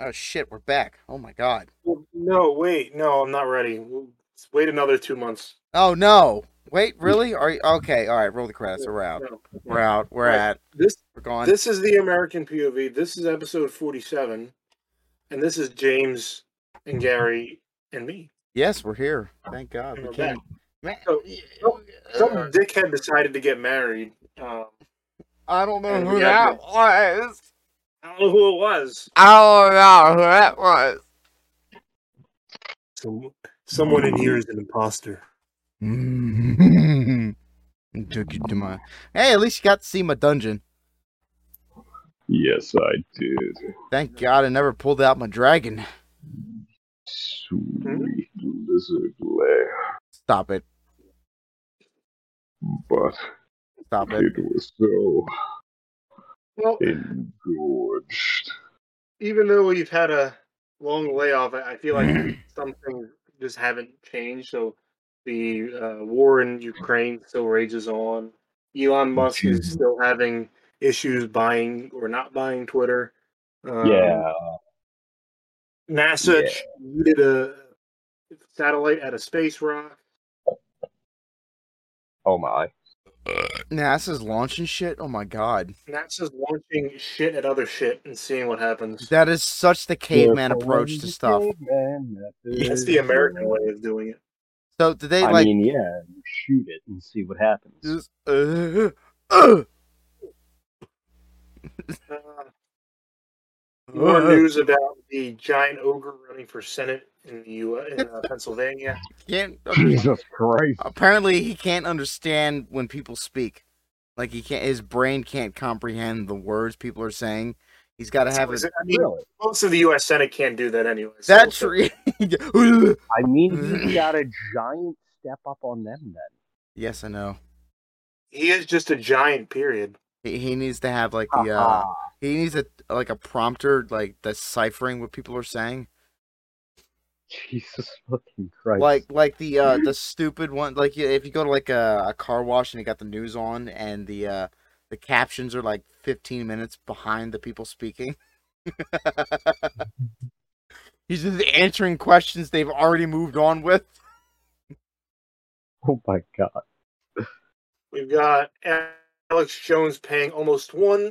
Oh, shit, we're back. Oh, my God. No, wait. No, I'm not ready. Wait another 2 months. Oh, no. Wait, really? Are you... Okay, all right, roll the credits. We're out. We're out. We're at. We're gone. This is the American POV. This is episode 47, and this is James and Gary and me. Yes, we're here. Thank God. We came. So, some dickhead decided to get married. I don't know who that was. I don't know who it was. I don't know who that was. Someone in here is an imposter. Took you to my... Hey, at least you got to see my dungeon. Yes, I did. Thank God I never pulled out my dragon. Sweet lizard lair. Stop it. But... Stop it. It was so... Well, engorged. Even though we've had a long layoff, I feel like some things just haven't changed. So the war in Ukraine still rages on. Elon Musk is still having issues buying or not buying Twitter. NASA did a satellite at a space rock. Oh my. NASA's launching shit? Oh my God. NASA's launching shit at other shit and seeing what happens. That is such the caveman approach to stuff. That's the American way of doing it. So, do they like. I mean, yeah, shoot it and see what happens. Just, more news about the giant ogre running for Senate in the U.S. in Pennsylvania. Jesus Christ! Apparently, he can't understand when people speak. Like he can't, his brain can't comprehend the words people are saying. He's got to have his. I mean, really? Most of the U.S. Senate can't do that anyway. So that's true. I mean, he's got a giant step up on them. Then yes, I know. He is just a giant. Period. He needs to have like the. He needs a prompter like deciphering what people are saying. Jesus fucking Christ! Like the stupid one. Like if you go to like a car wash and you got the news on and the captions are like 15 minutes behind the people speaking. He's just answering questions they've already moved on with. Oh my God! We've got Alex Jones paying almost $1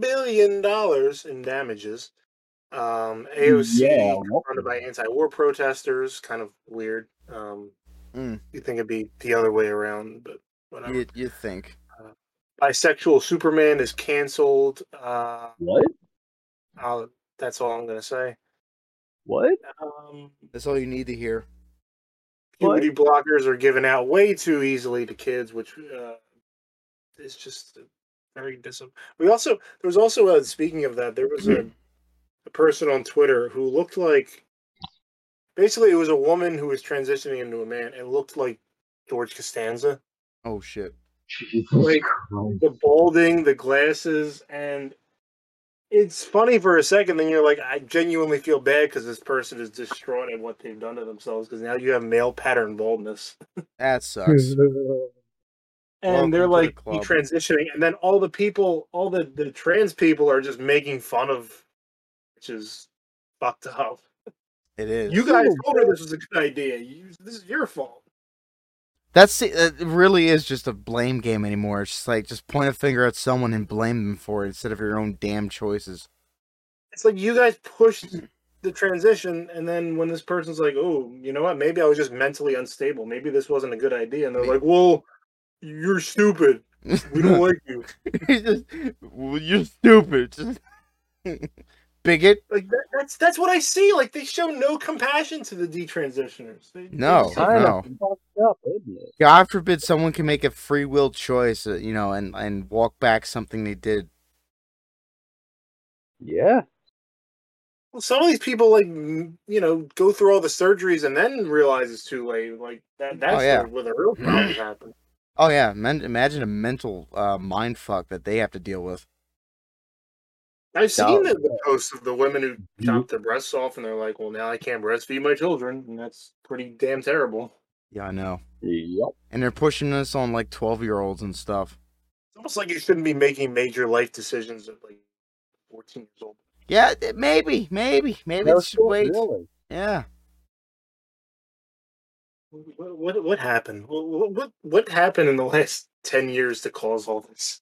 billion in damages. AOC surrounded by anti-war protesters, kind of weird. You think it'd be the other way around, but whatever. You think? Bisexual Superman is canceled. What? That's all I'm gonna say. What? That's all you need to hear. Puberty blockers are given out way too easily to kids, which is just very disappointing. Speaking of that, there was a person on Twitter who looked like, basically it was a woman who was transitioning into a man and looked like George Costanza. Oh shit. Like the balding, the glasses, and it's funny for a second, then you're like, I genuinely feel bad because this person is distraught at what they've done to themselves because now you have male pattern baldness. That sucks. And they're like transitioning, and then all the people, all the trans people are just making fun of, which is fucked up. It is. You guys told her this was a good idea. This is your fault. It really is just a blame game anymore. It's just like, just point a finger at someone and blame them for it instead of your own damn choices. It's like you guys pushed the transition, and then when this person's like, oh, you know what, maybe I was just mentally unstable. Maybe this wasn't a good idea. And they're like, well... You're stupid. We don't like you. You're stupid. Bigot. Like that's what I see. Like they show no compassion to the detransitioners. No. God forbid someone can make a free will choice, and walk back something they did. Yeah. Well, some of these people, go through all the surgeries and then realize it's too late. Like that's where the real problem happens. Oh, yeah. Imagine a mental mind fuck that they have to deal with. I've seen the posts of the women who chopped their breasts off, and they're like, well, now I can't breastfeed my children, and that's pretty damn terrible. Yeah, I know. Yep. And they're pushing this on, 12-year-olds and stuff. It's almost like you shouldn't be making major life decisions at, 14 years old. Yeah, maybe it should wait. Really? Yeah. What happened? What happened in the last 10 years to cause all this?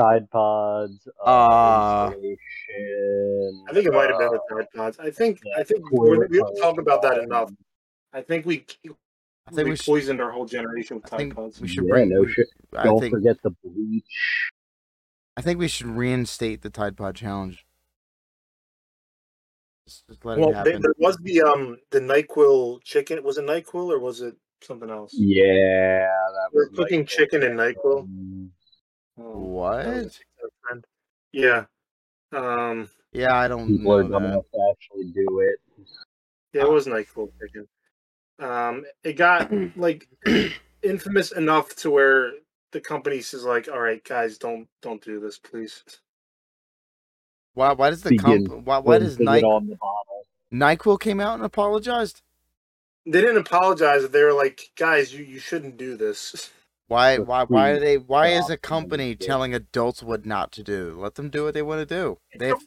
Tide pods. I think it might have been the Tide pods. I think we don't talk about that enough. I think we poisoned our whole generation with Tide pods. We should Don't forget the bleach. I think we should reinstate the Tide Pod Challenge. Just let it happen. There was the NyQuil chicken. Was it NyQuil or was it something else? Yeah, that was cooking chicken in NyQuil. What? Yeah. Yeah, I don't know. People are dumb enough to actually do it. Yeah, it was NyQuil chicken. It got infamous enough to where the company says, "All right, guys, don't do this, please." Why does the why does NyQuil came out and apologized? They didn't apologize. They were like, "Guys, you shouldn't do this." Why is a company telling adults what not to do? Let them do what they want to do.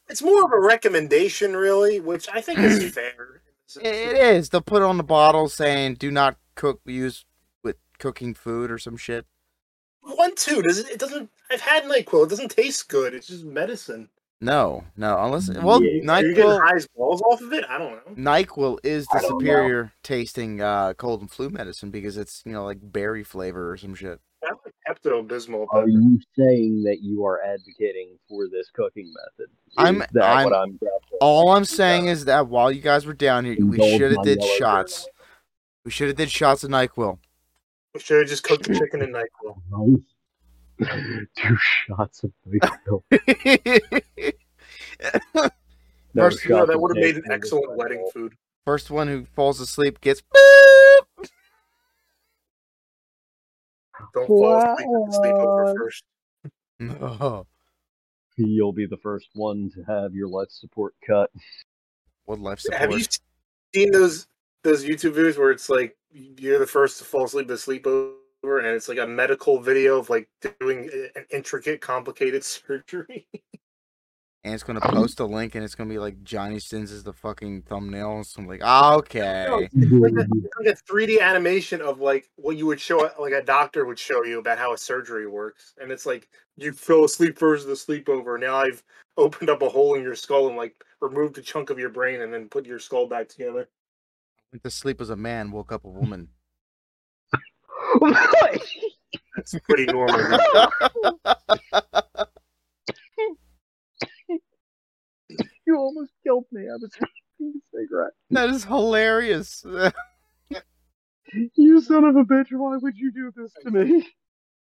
It's more of a recommendation, really, which I think is fair. It is. They'll put it on the bottle saying, "Do not cook use with cooking food" or some shit. It doesn't. I've had NyQuil. It doesn't taste good. It's just medicine. No, unless... Well, yeah. NyQuil... Are you getting high balls off of it? I don't know. NyQuil is the superior-tasting cold and flu medicine because it's, berry flavor or some shit. That's like Pepto-Bismol. Are you saying that you are advocating for this cooking method? All I'm saying is that while you guys were down here, we should have did shots. We should have did shots of NyQuil. We should have just cooked the chicken in NyQuil. 2 shots of NyQuil. That would have made an excellent wedding food. First one who falls asleep gets boop. Don't fall asleep and sleep over first. No. You'll be the first one to have your life support cut. What life support? Have you seen those YouTube videos where it's like you're the first to fall asleep and sleep over? And it's like a medical video of doing an intricate, complicated surgery. And it's gonna post a link, and it's gonna be Johnny Sins is the fucking thumbnail. So I'm like, okay. No, it's like a 3D animation of what you would show, a doctor would show you about how a surgery works. And it's you fell asleep versus the sleepover. Now I've opened up a hole in your skull and removed a chunk of your brain, and then put your skull back together. Went to sleep as a man, woke up a woman. That's pretty normal. You almost killed me. I was smoking a cigarette. That is hilarious. You son of a bitch! Why would you do this to me?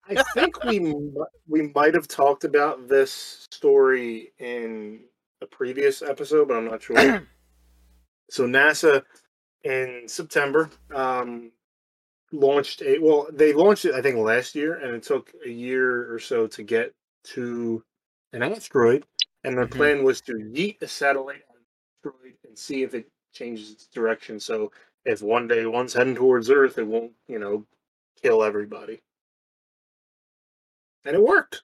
I think we might have talked about this story in a previous episode, but I'm not sure. So NASA in September. They launched it, I think, last year, and it took a year or so to get to an asteroid. And their plan was to yeet a satellite on an asteroid and see if it changes its direction. So if one day one's heading towards Earth, it won't, kill everybody. And it worked.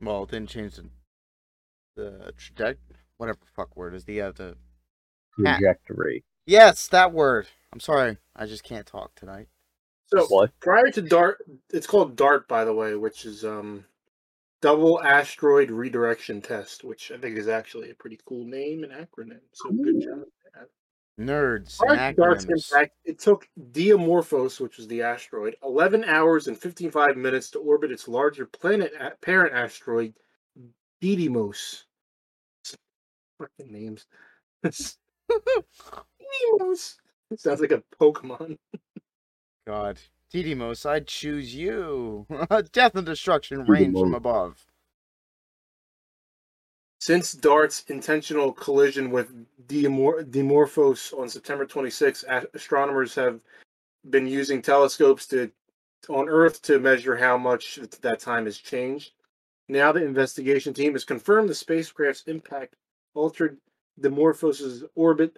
Well, it didn't change the trajectory. Whatever the fuck word is the trajectory. Yes, that word. I'm sorry, I just can't talk tonight. So prior to DART, it's called DART, by the way, which is Double Asteroid Redirection Test, which I think is actually a pretty cool name and acronym. So good job, Dad. Nerds. Prior to DART's impact, it took Diamorphos, which was the asteroid, 11 hours and 55 minutes to orbit its larger parent asteroid, Didymos. Fucking names. Didymos. It sounds like a Pokemon. God. Didymos, I choose you. Death and destruction rain from above. Since DART's intentional collision with Dimorphos on September 26, astronomers have been using telescopes on Earth to measure how much that time has changed. Now the investigation team has confirmed the spacecraft's impact altered Dimorphos' orbit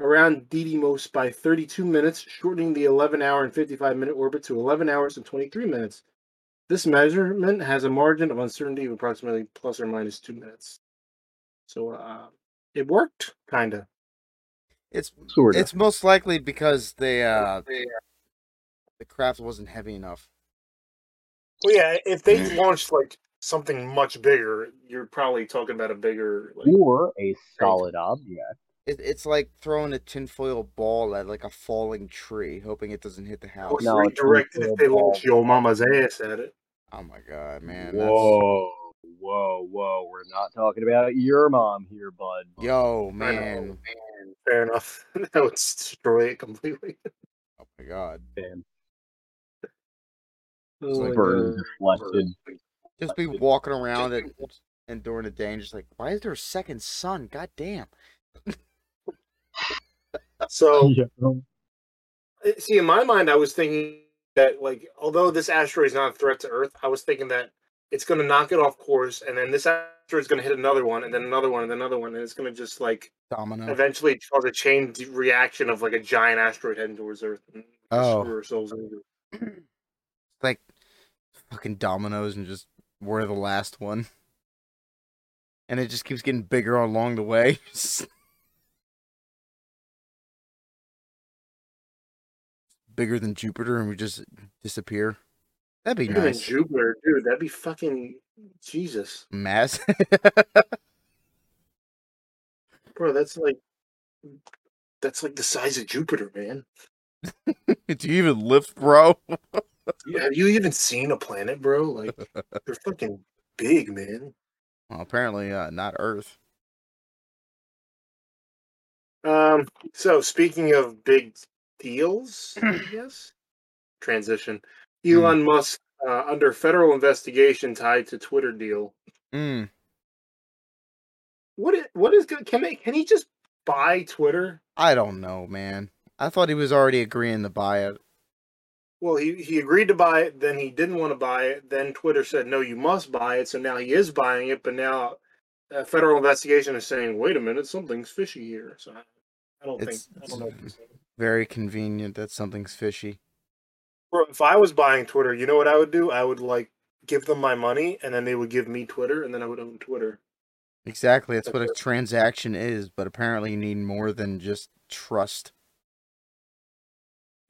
around Didymos by 32 minutes, shortening the 11-hour and 55-minute orbit to 11 hours and 23 minutes. This measurement has a margin of uncertainty of approximately plus or minus 2 minutes. So it worked, kind of. It's most likely because they the craft wasn't heavy enough. Well, yeah, if they launched like something much bigger, you're probably talking about a bigger like, or a solid object. It's like throwing a tinfoil ball at like a falling tree, hoping it doesn't hit the house. No, it's redirected if they launch your mama's ass at it. Oh my god, man! Whoa! We're not talking about your mom here, bud. Yo, man. Fair enough. That would destroy it completely. Oh my god, man! It's like burn. Just be walking around and during the day, and just like, why is there a second sun? God damn. So, see, in my mind, I was thinking that, like, although this asteroid is not a threat to Earth, I was thinking that it's going to knock it off course, and then this asteroid is going to hit another one, and then another one, and then another one, and it's going to just, like, domino. Eventually cause a chain reaction of, like, a giant asteroid heading towards Earth. And screw ourselves in. Like, fucking dominoes, and just, we're the last one. And it just keeps getting bigger along the way. Bigger than Jupiter, and we just disappear. That'd be bigger nice. Than Jupiter, dude. That'd be fucking Jesus. Massive, bro. That's like the size of Jupiter, man. Do you even lift, bro? Have you even seen a planet, bro? Like they're fucking big, man. Well, apparently, not Earth. So speaking of big. Deals, I guess. Transition. Elon Musk under federal investigation tied to Twitter deal. Mm. What is good? Can he just buy Twitter? I don't know, man. I thought he was already agreeing to buy it. Well, he agreed to buy it, then he didn't want to buy it, then Twitter said, no, you must buy it, so now he is buying it, but now a federal investigation is saying, wait a minute, something's fishy here. So I don't know. Very convenient that something's fishy. Bro, if I was buying Twitter, you know what I would do? I would, like, give them my money, and then they would give me Twitter, and then I would own Twitter. Exactly. That's what a transaction is, but apparently you need more than just trust.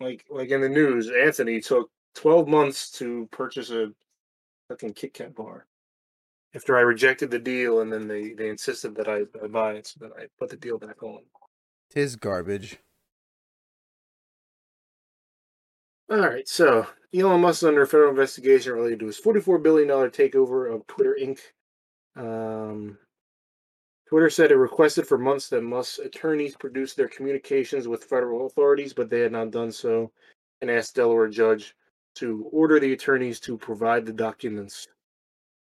Like in the news, Anthony took 12 months to purchase a fucking Kit Kat bar. After I rejected the deal, and then they insisted that I buy it, so that I put the deal back on. 'Tis garbage. All right, so Elon Musk is under federal investigation related to his $44 billion takeover of Twitter Inc. Twitter said it requested for months that Musk's attorneys produce their communications with federal authorities, but they had not done so, and asked Delaware judge to order the attorneys to provide the documents.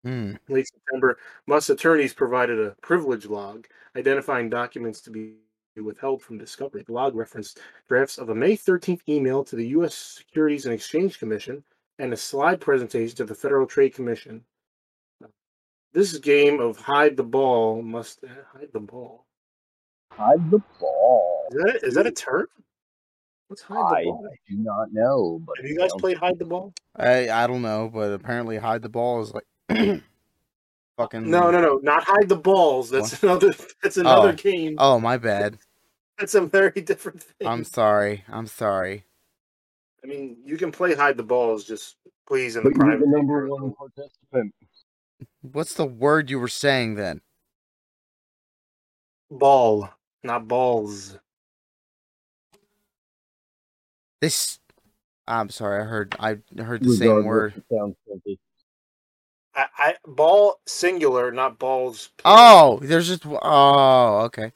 In late September, Musk's attorneys provided a privilege log identifying documents to be withheld from discovery. The log referenced drafts of a May 13th email to the U.S. Securities and Exchange Commission and a slide presentation to the Federal Trade Commission. This game of hide the ball must... Hide the ball. Hide the ball. Is that a term? What's hide the ball? I do not know. But have you guys played hide the ball? I don't know, but apparently hide the ball is like... Fucking... No, not hide the balls. That's another game. Oh, my bad. That's a very different thing. I'm sorry. I mean, you can play hide the balls, just please in the private. You're the number one participant. What's the word you were saying then? Ball, not balls. I'm sorry. I heard the same word. I ball singular, not balls. Plural. Oh, there's just okay.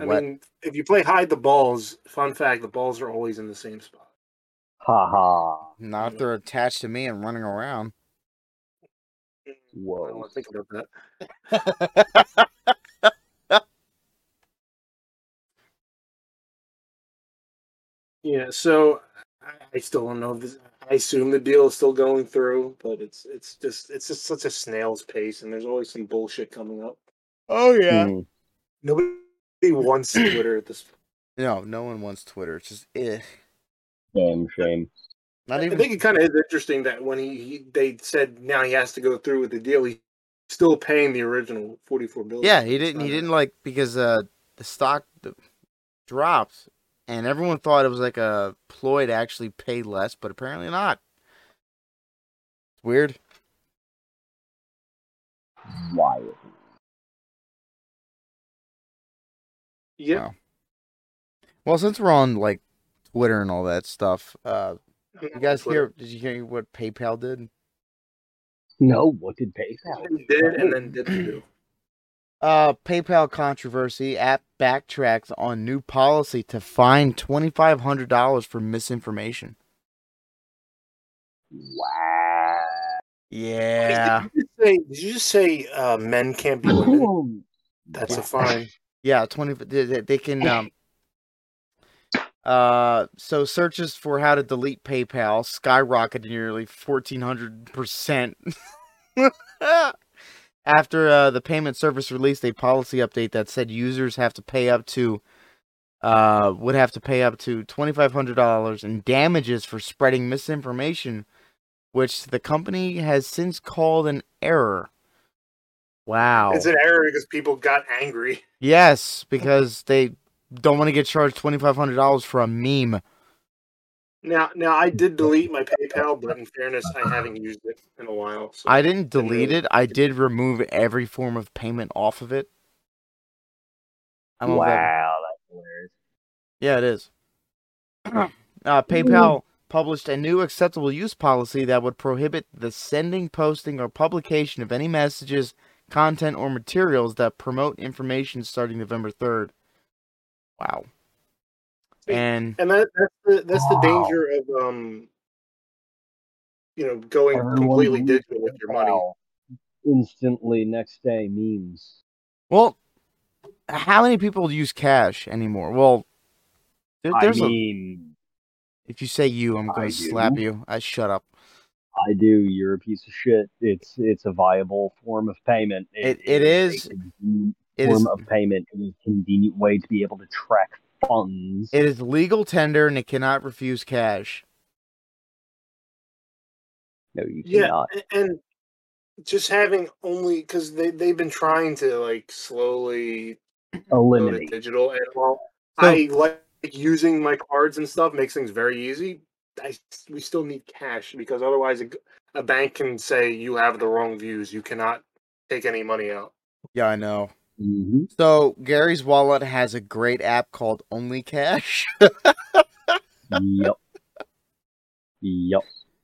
I mean, if you play hide the balls, fun fact: the balls are always in the same spot. Ha! Not if they're attached to me and running around. Whoa! I don't want to think about that. Yeah. So I still don't know if this. I assume the deal is still going through, but it's just such a snail's pace, and there's always some bullshit coming up. Oh yeah, Nobody wants Twitter at this point. No one wants Twitter. It's just shame. I think it kind of is interesting that when they said now he has to go through with the deal, he still paying the original $44 billion. Yeah, he didn't. He didn't like because the stock dropped, and everyone thought it was like a ploy to actually pay less, but apparently not. It's weird. Why? Yeah. Wow. Well, since we're on like Twitter and all that stuff, you guys hear? Did you hear what PayPal did? No, what did PayPal do? Did and then didn't do. PayPal controversy app backtracks on new policy to fine $2,500 for misinformation. Wow. Yeah. Wait, did you just say men can't be women? That's a fine. Yeah, 20. They can. So searches for how to delete PayPal skyrocketed nearly 1,400% after the payment service released a policy update that said users have to pay up to $2,500 in damages for spreading misinformation, which the company has since called an error. Wow. It's an error because people got angry. Yes, because they don't want to get charged $2,500 for a meme. Now I did delete my PayPal, but in fairness, I haven't used it in a while. So I didn't delete it. I did remove every form of payment off of it. Wow, that's hilarious. Yeah, it is. PayPal published a new acceptable use policy that would prohibit the sending, posting, or publication of any messages, content, or materials that promote information starting November 3rd. Wow. And that's the danger of going completely digital with your money. Instantly next day memes. Well, how many people use cash anymore? Well, if you say you, I'm going to slap you. I shut up. I do. You're a piece of shit. It's a viable form of payment. It is. Form of payment is a convenient way to be able to track funds. It is legal tender and it cannot refuse cash. No, you cannot. Yeah, and just having only because they've been trying to like slowly eliminate digital. And I like using my cards and stuff makes things very easy. We still need cash because otherwise a bank can say you have the wrong views. You cannot take any money out. Yeah, I know. Mm-hmm. So Gary's wallet has a great app called Only Cash. Yep.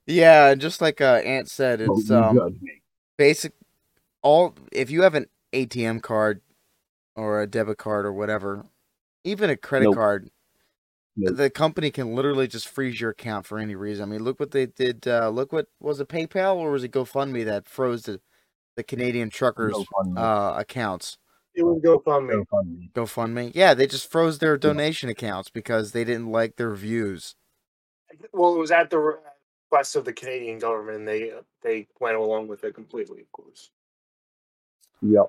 Yeah, just like Ant said, it's basic. If you have an ATM card or a debit card or whatever, even a credit card, the company can literally just freeze your account for any reason. I mean, look what they did. Look what was it, PayPal or was it GoFundMe that froze the Canadian truckers' accounts? It was GoFundMe. Yeah, they just froze their donation accounts because they didn't like their views. Well, it was at the request of the Canadian government, and they went along with it completely, of course. Yep.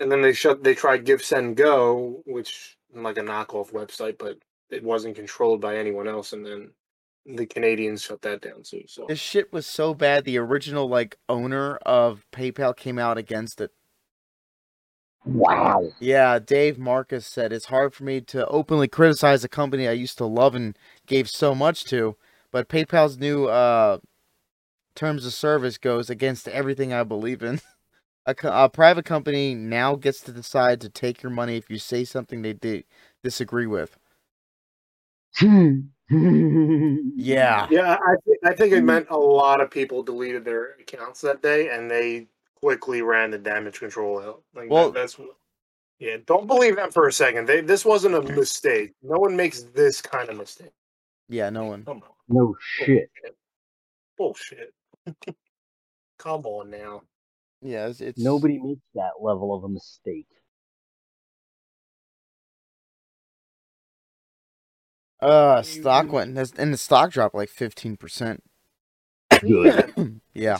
And then they tried Give Send Go, which is like a knockoff website, but it wasn't controlled by anyone else, and then the Canadians shut that down too. So this shit was so bad, the original owner of PayPal came out against it. Wow. Yeah, Dave Marcus said, it's hard for me to openly criticize a company I used to love and gave so much to, but PayPal's new terms of service goes against everything I believe in. A private company now gets to decide to take your money if you say something they disagree with. Yeah. Yeah, I think it meant a lot of people deleted their accounts that day, and they quickly ran the damage control out. Don't believe that for a second. This wasn't a mistake. No one makes this kind of mistake. Yeah, no one. Come on. No shit. Bullshit. Come on now. Yeah, it's nobody makes that level of a mistake. Stock went and the stock dropped like 15%. Good. Yeah.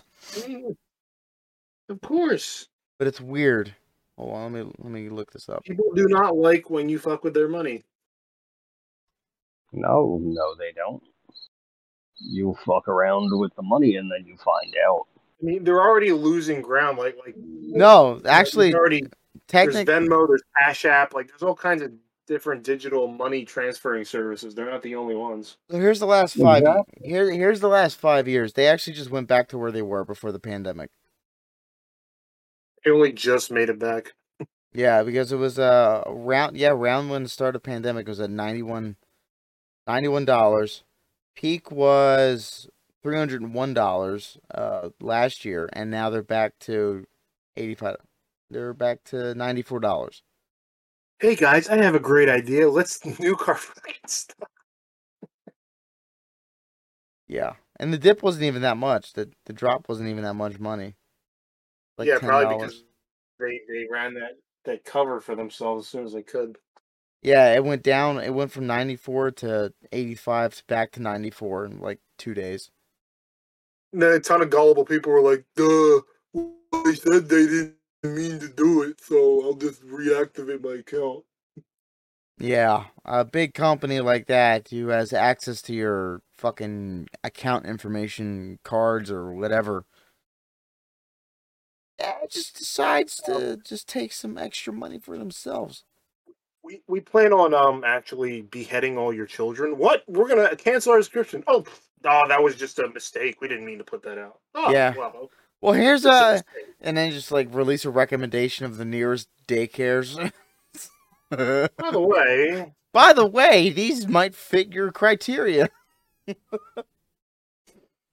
Of course. But it's weird. Hold on, let me look this up. People do not like when you fuck with their money. No, they don't. You fuck around with the money and then you find out. I mean, they're already losing ground. Like no, actually, already, there's Venmo, there's Cash App, like there's all kinds of different digital money transferring services. They're not the only ones. So here's the last five. Exactly. Here's the last 5 years. They actually just went back to where they were before the pandemic. They only just made it back. Yeah, because it was round when the start of pandemic was at $91. Peak was $301 last year, and now they're back to $94. Hey guys, I have a great idea. Let's nuke our fucking stuff. Yeah. And the dip wasn't even that much. The drop wasn't even that much money. Like $10. Probably because they ran that cover for themselves as soon as they could. Yeah, it went down. It went from 94 to 85 back to 94 in like 2 days. And then a ton of gullible people were like, duh, they said they didn't mean to do it, so I'll just reactivate my account. Yeah, a big company like that who has access to your fucking account information, cards, or whatever, just decides to just take some extra money for themselves. We plan on actually beheading all your children. What? We're going to cancel our subscription. Oh, that was just a mistake. We didn't mean to put that out. Oh, yeah. Well, here's a... And then just, like, release a recommendation of the nearest daycares. By the way, these might fit your criteria.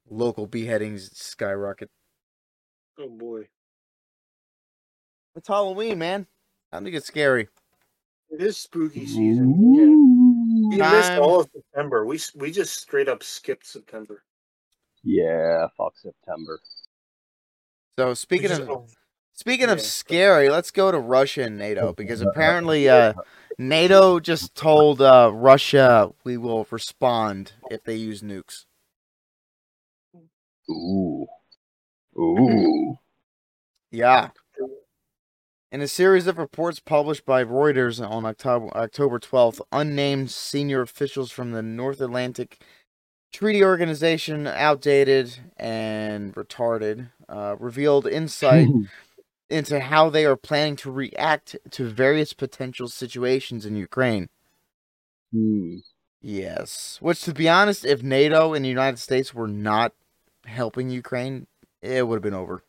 Local beheadings skyrocket. Oh, boy. It's Halloween, man. Time to get scary. It is spooky season. Yeah. We missed all of September. We just straight up skipped September. Yeah, fuck September. So speaking of scary, let's go to Russia and NATO, because apparently NATO just told Russia we will respond if they use nukes. Ooh. Yeah. In a series of reports published by Reuters on October 12th, unnamed senior officials from the North Atlantic Treaty Organization, outdated and retarded, revealed insight into how they are planning to react to various potential situations in Ukraine. Mm. Yes. Which, to be honest, if NATO and the United States were not helping Ukraine, it would have been over.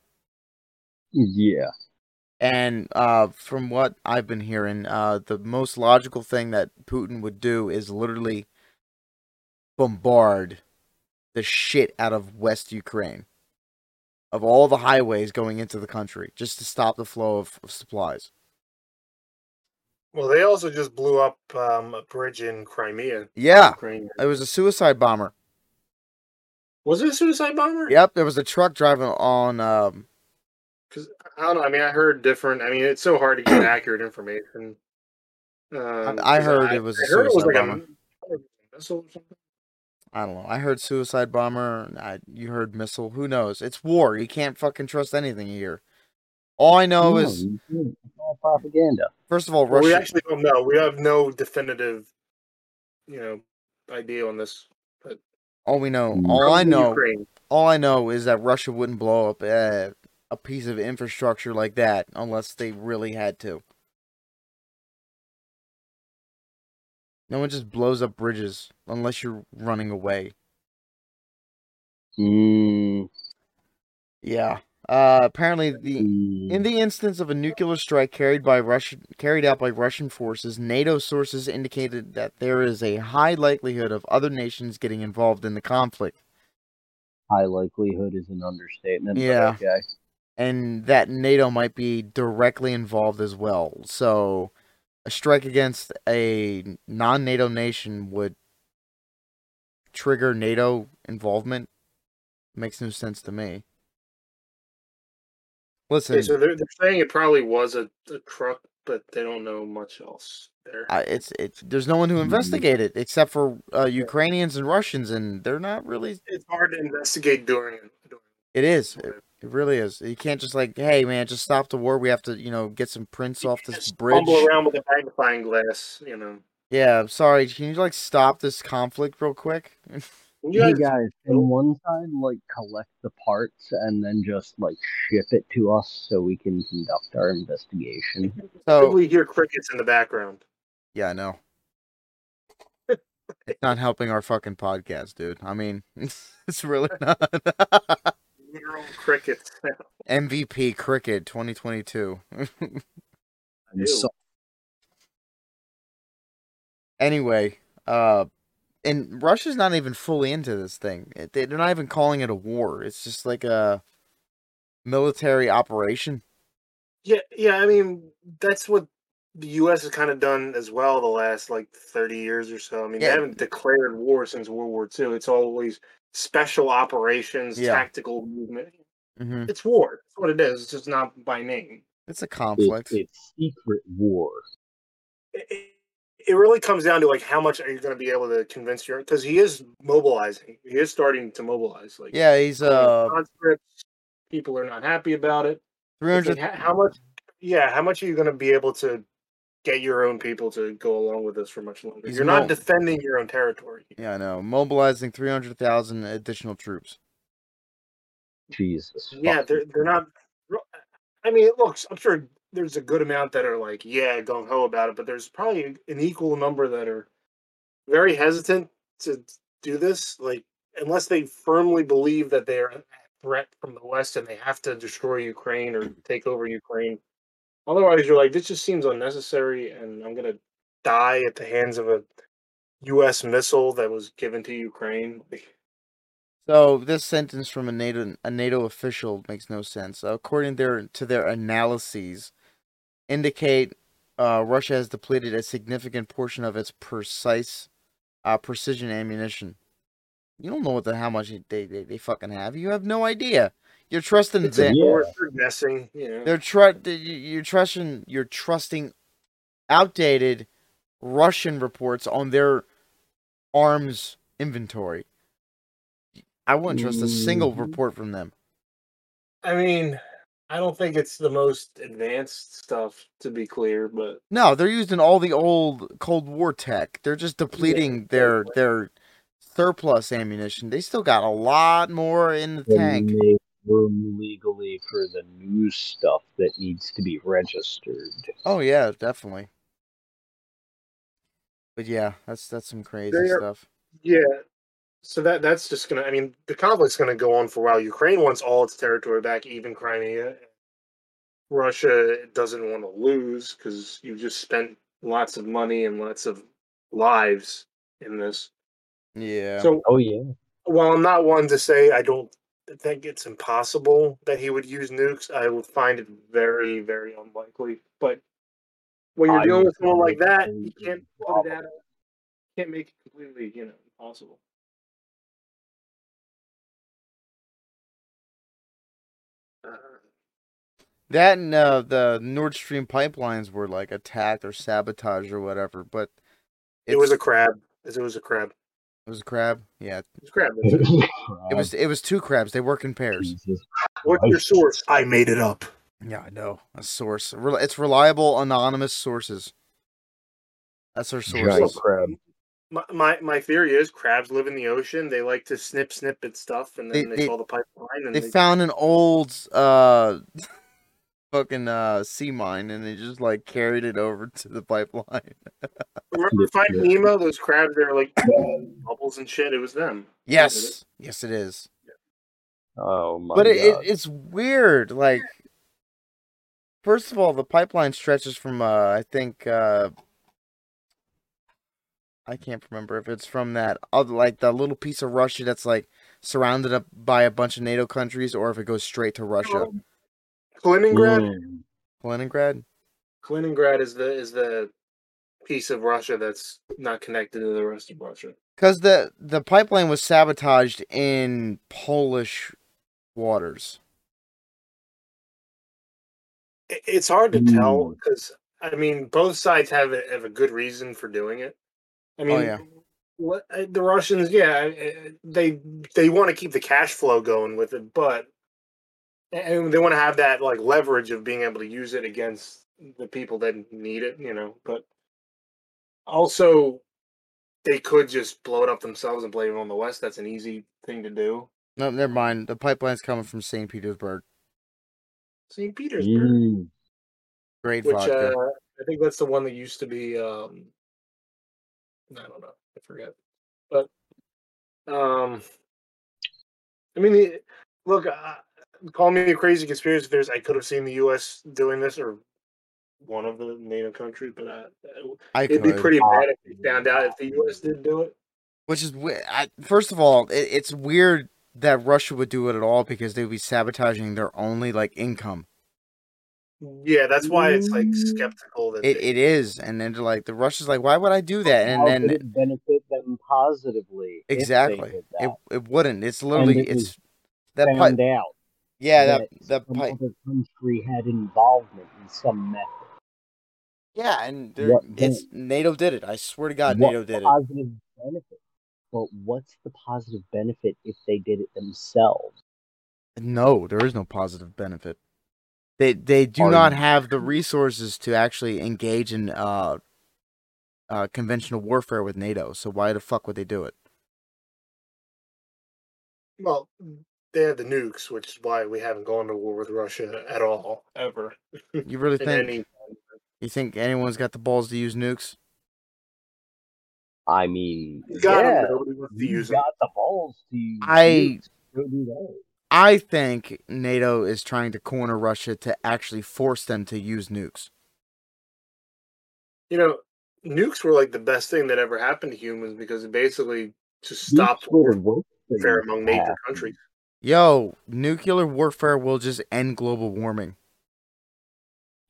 Yeah. And from what I've been hearing, the most logical thing that Putin would do is literally bombard the shit out of West Ukraine, of all the highways going into the country, just to stop the flow of supplies. Well, they also just blew up a bridge in Crimea. Yeah, Ukraine. It was a suicide bomber. Was it a suicide bomber? Yep, there was a truck driving on... Because I don't know. I mean, I heard different. I mean, it's so hard to get accurate information. I heard it was like a missile or something. I don't know. I heard suicide bomber. You heard missile. Who knows? It's war. You can't fucking trust anything here. All I know is it's all propaganda. First of all, Russia. Well, we actually don't know. We have no definitive, idea on this. But all I know is that Russia wouldn't blow up a piece of infrastructure like that unless they really had to. No one just blows up bridges unless you're running away. Mm. Yeah. Apparently, in the instance of a nuclear strike carried out by Russian forces, NATO sources indicated that there is a high likelihood of other nations getting involved in the conflict. High likelihood is an understatement. Yeah. But okay. And that NATO might be directly involved as well. So, a strike against a non-NATO nation would trigger NATO involvement. Makes no sense to me. Listen. Okay, so they're saying it probably was a truck, but they don't know much else there. There's no one who investigated except for Ukrainians and Russians, and they're not really... It's hard to investigate during. It is. It really is. You can't just like, hey man, just stop the war. We have to, get some prints off this bridge. Stumble around with a magnifying glass. Yeah, I'm sorry. Can you like stop this conflict real quick? You guys can one time like collect the parts and then just like ship it to us so we can conduct our investigation. So we hear crickets in the background. Yeah, I know. It's not helping our fucking podcast, dude. I mean, it's really not. Literal crickets. MVP cricket 2022. Anyway, and Russia's not even fully into this thing. They're not even calling it a war. It's just like a military operation. Yeah. I mean, that's what the U.S. has kind of done as well the last, 30 years or so. I mean, they haven't declared war since World War II. It's always special operations, tactical movement. Mm-hmm. It's war. That's what it is. It's just not by name. It's a conflict. It's secret war. It really comes down to, how much are you going to be able to convince your... Because he is mobilizing. He is starting to mobilize. He's... people are not happy about it. 300... how much are you going to be able to get your own people to go along with this for much longer? You're not defending your own territory. Yeah, I know. Mobilizing 300,000 additional troops. Jesus. Yeah, they're not... I mean, I'm sure... There's a good amount that are gung-ho about it, but there's probably an equal number that are very hesitant to do this, unless they firmly believe that they are a threat from the West and they have to destroy Ukraine or take over Ukraine. Otherwise, you're this just seems unnecessary, and I'm going to die at the hands of a U.S. missile that was given to Ukraine. So this sentence from a NATO official makes no sense. According to their analyses, indicate Russia has depleted a significant portion of its precision ammunition. You don't know how much they fucking have. You have no idea. You're trusting them. They're guessing. Yeah. You're trusting outdated Russian reports on their arms inventory. I wouldn't trust a single report from them. I mean, I don't think it's the most advanced stuff, to be clear, but... No, they're using all the old Cold War tech. They're just depleting their surplus ammunition. They still got a lot more in the tank. They make room legally for the new stuff that needs to be registered. Oh, yeah, definitely. But yeah, that's some crazy stuff. Yeah. So that's just going to... I mean, the conflict's going to go on for a while. Ukraine wants all its territory back, even Crimea. Russia doesn't want to lose because you've just spent lots of money and lots of lives in this. Yeah. So, while I'm not one to say I don't think it's impossible that he would use nukes, I would find it very, very unlikely. But when you're dealing with someone like that, you can't put it out. You can't make it completely, impossible. That and the Nord Stream pipelines were attacked or sabotaged or whatever, but... It was a crab. It was a crab? Yeah. It was a crab. It was two crabs. They work in pairs. Jesus. What's your source? I made it up. Yeah, I know. A source. It's reliable, anonymous sources. That's our source. Crab. My theory is crabs live in the ocean. They like to snip at stuff, and then they saw the pipeline. And they found an old... fucking sea mine, and they just carried it over to the pipeline. Remember Finding Nemo? Those crabs, they were bubbles and shit. It was them. Yes. Yes, it is. Yeah. Oh my God. It's weird. First of all, the pipeline stretches from I think I can't remember if it's from that other, the little piece of Russia that's surrounded up by a bunch of NATO countries, or if it goes straight to Russia. Kaliningrad is the piece of Russia that's not connected to the rest of Russia. Because the pipeline was sabotaged in Polish waters. It's hard to tell because both sides have a good reason for doing it. What the Russians? Yeah, they want to keep the cash flow going with it, but. And they want to have that leverage of being able to use it against the people that need it, but also They could just blow it up themselves and blame it on the West. That's an easy thing to do. No, never mind. The pipeline's coming from St. Petersburg. St. Petersburg. Mm. Great vodka. I think that's the one that used to be, I don't know. I forget. But, I mean, look, call me a crazy conspiracy theorist. I could have seen the U.S. doing this or one of the NATO countries, but it'd be pretty bad if we found out if the U.S. didn't do it. Which is, first of all, it's weird that Russia would do it at all because they'd be sabotaging their only, income. Yeah, that's why it's, skeptical. That it is, and then, the Russians why would I do that? And then it benefit them positively. Exactly. It wouldn't. It's literally, it's... that found out. Yeah, that some other country had involvement in some method. Yeah, and NATO did it. I swear to God, NATO did it. Positive benefit. But what's the positive benefit if they did it themselves? No, there is no positive benefit. They do not have the resources to actually engage in conventional warfare with NATO. So why the fuck would they do it? Well, they have the nukes, which is why we haven't gone to war with Russia at all, ever. You really think? You think anyone's got the balls to use nukes? I mean, got the balls to use nukes. I think NATO is trying to corner Russia to actually force them to use nukes. You know, nukes were the best thing that ever happened to humans because it basically just stopped warfare among major countries. Yo, nuclear warfare will just end global warming.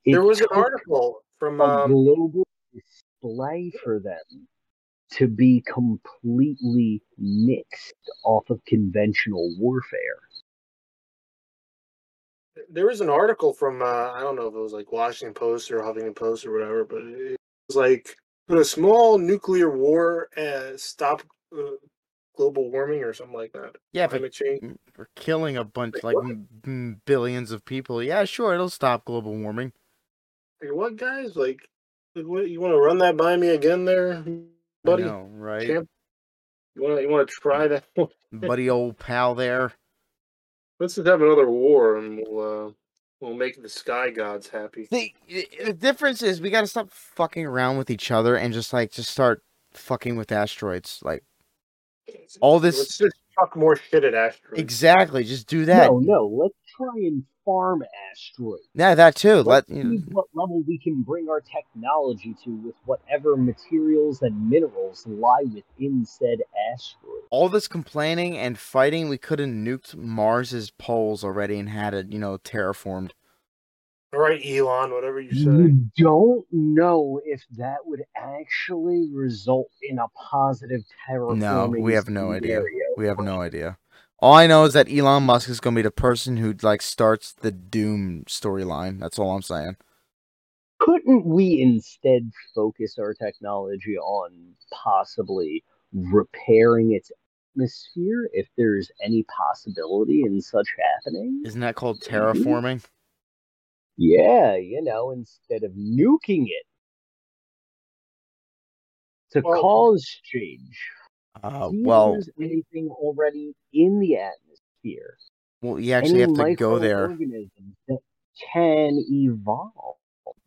There was an article from a global display for them to be completely mixed off of conventional warfare. There was an article from, I don't know if it was Washington Post or Huffington Post or whatever, but it was could a small nuclear war stop global warming or something like that? Yeah, climate change. We're killing a bunch, billions of people. Yeah, sure, it'll stop global warming. What, guys? What, you want to run that by me again there, buddy? I know, right? Champ? You want to try that? Buddy old pal there. Let's just have another war, and we'll make the sky gods happy. The difference is we got to stop fucking around with each other and just start fucking with asteroids. All this. Let's just chuck more shit at asteroids. Exactly. Just do that. No. Let's try and farm asteroids. Yeah, that too. Let's see what level we can bring our technology to with whatever materials and minerals lie within said asteroid. All this complaining and fighting, we could have nuked Mars's poles already and had it, terraformed. All right, Elon, whatever you say. You don't know if that would actually result in a positive terraforming. No, we have no idea. We have no idea. All I know is that Elon Musk is going to be the person who starts the Doom storyline. That's all I'm saying. Couldn't we instead focus our technology on possibly repairing its atmosphere if there's any possibility in such happening? Isn't that called terraforming? Yeah, instead of nuking it to cause change. There's anything already in the atmosphere. Well, you actually have to go there. Organisms that can evolve.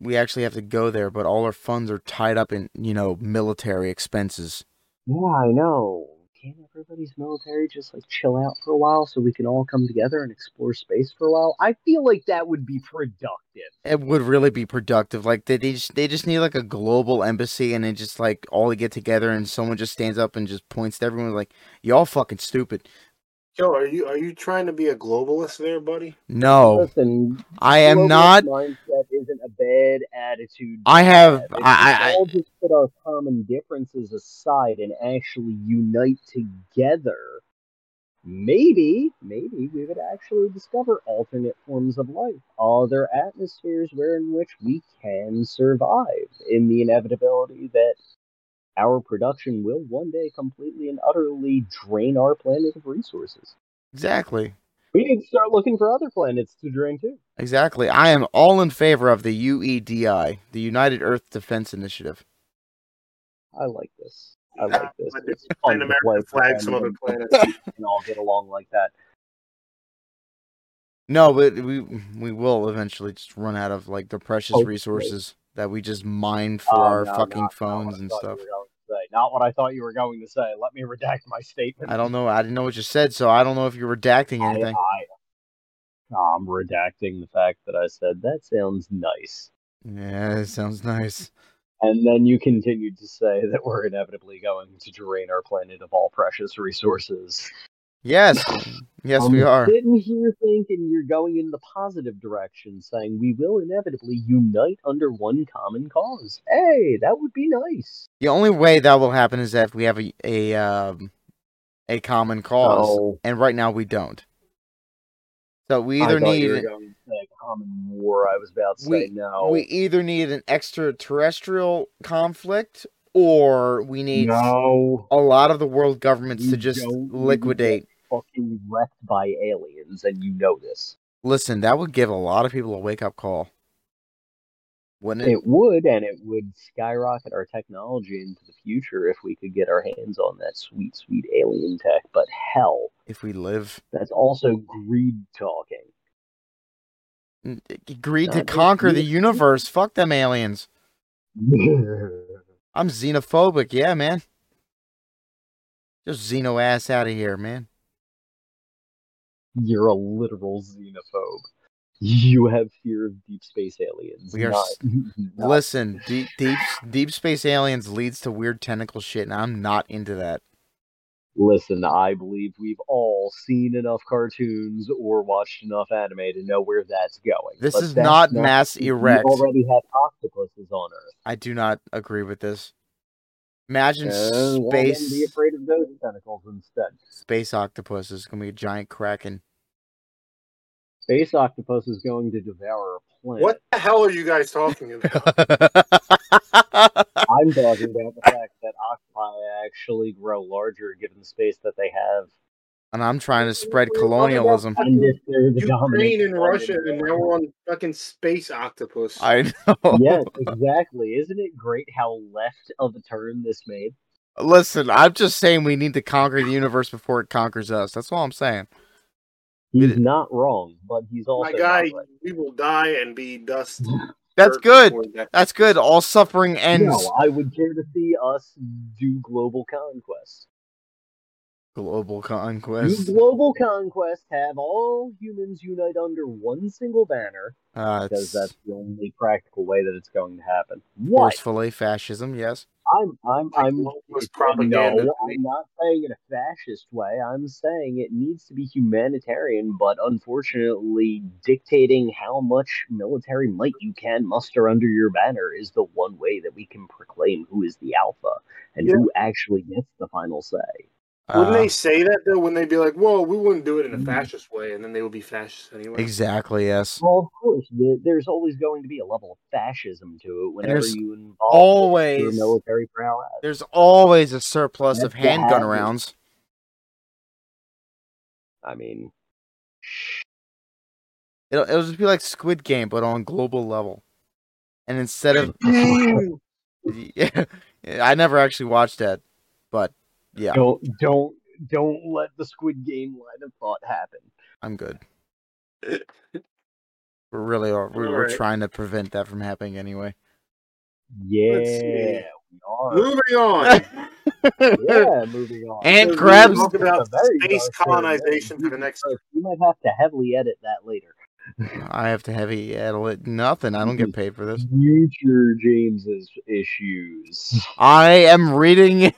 We actually have to go there, but all our funds are tied up in, military expenses. Yeah, I know. Can't everybody's military just chill out for a while so we can all come together and explore space for a while? I feel like that would be productive. It would really be productive. They just need a global embassy and they just all get together and someone just stands up and just points to everyone y'all fucking stupid. Yo, are you trying to be a globalist there, buddy? No. Listen, I am not. Mindset isn't a bad attitude. All just put our common differences aside and actually unite together. Maybe we would actually discover alternate forms of life, other atmospheres wherein which we can survive in the inevitability that our production will one day completely and utterly drain our planet of resources. Exactly. We need to start looking for other planets to drain too. Exactly. I am all in favor of the UEDI, the United Earth Defense Initiative. I like this. I like this. It's an American flag, some other planet, and all get along like that. No, but we will eventually just run out of like the precious resources that we just mine for our fucking phones and stuff. Not what I thought you were going to say. Let me redact my statement. I don't know. I didn't know what you said, so I don't know if you're redacting anything. I'm redacting the fact that I said, that sounds nice. Yeah, it sounds nice. And then you continued to say that we're inevitably going to drain our planet of all precious resources. Yes. Yes, we are. I'm sitting here thinking you're going in the positive direction, saying we will inevitably unite under one common cause. Hey, that would be nice. The only way that will happen is if we have a common cause, and right now we don't. So we either need you were going to say common war. I was about to say no. We either need an extraterrestrial conflict, or we need a lot of the world governments to just liquidate. Fucking wrecked by aliens, and you know this. Listen, that would give a lot of people a wake-up call, wouldn't it? It would, and it would skyrocket our technology into the future if we could get our hands on that sweet, sweet alien tech. But hell, if we live, that's also greed talking. Greed to conquer the universe. Fuck them aliens. I'm xenophobic, yeah, man. Just xeno ass out of here, man. You're a literal xenophobe. You have fear of deep space aliens. We are. Listen, deep space aliens leads to weird tentacle shit, and I'm not into that. Listen, I believe we've all seen enough cartoons or watched enough anime to know where that's going. This is not mass erect. We already have octopuses on Earth. I do not agree with this. Imagine space. Well, be afraid of those tentacles instead. Space octopus is going to be a giant kraken. Space octopus is going to devour a planet. What the hell are you guys talking about? I'm talking about the fact that octopi actually grow larger given the space that they have. And I'm trying to spread colonialism. Ukraine and Russia, and now we're on fucking space octopus. I know. Yes, exactly. Isn't it great how left of a turn this made? Listen, I'm just saying we need to conquer the universe before it conquers us. That's all I'm saying. He's not wrong, but he's also... My guy, right. We will die and be dust. That's good. That's good. All suffering ends. No, I would care to see us do global conquest. Global conquest. Do global conquest. Have all humans unite under one single banner, because that's the only practical way that it's going to happen. What? Forcefully, fascism. Yes. I'm not saying in a fascist way. I'm saying it needs to be humanitarian, but unfortunately, dictating how much military might you can muster under your banner is the one way that we can proclaim who is the alpha and who actually gets the final say. Wouldn't they say that, though, when they'd be like, whoa, we wouldn't do it in a fascist way, and then they would be fascists anyway? Exactly, yes. Well, of course, there's always going to be a level of fascism to it whenever you involve your military prowess. There's always a surplus of handgun rounds. I mean... It'll just be like Squid Game, but on global level. And instead of... yeah, I never actually watched that, but... Yeah. Don't let the Squid Game line of thought happen. I'm good. We're trying to prevent that from happening anyway. Yeah, we are. Moving on. And grabs talk about space colonization for the next. You might have to heavily edit that later. I have to heavy edit nothing. I don't get paid for this. Future James's issues. I am reading.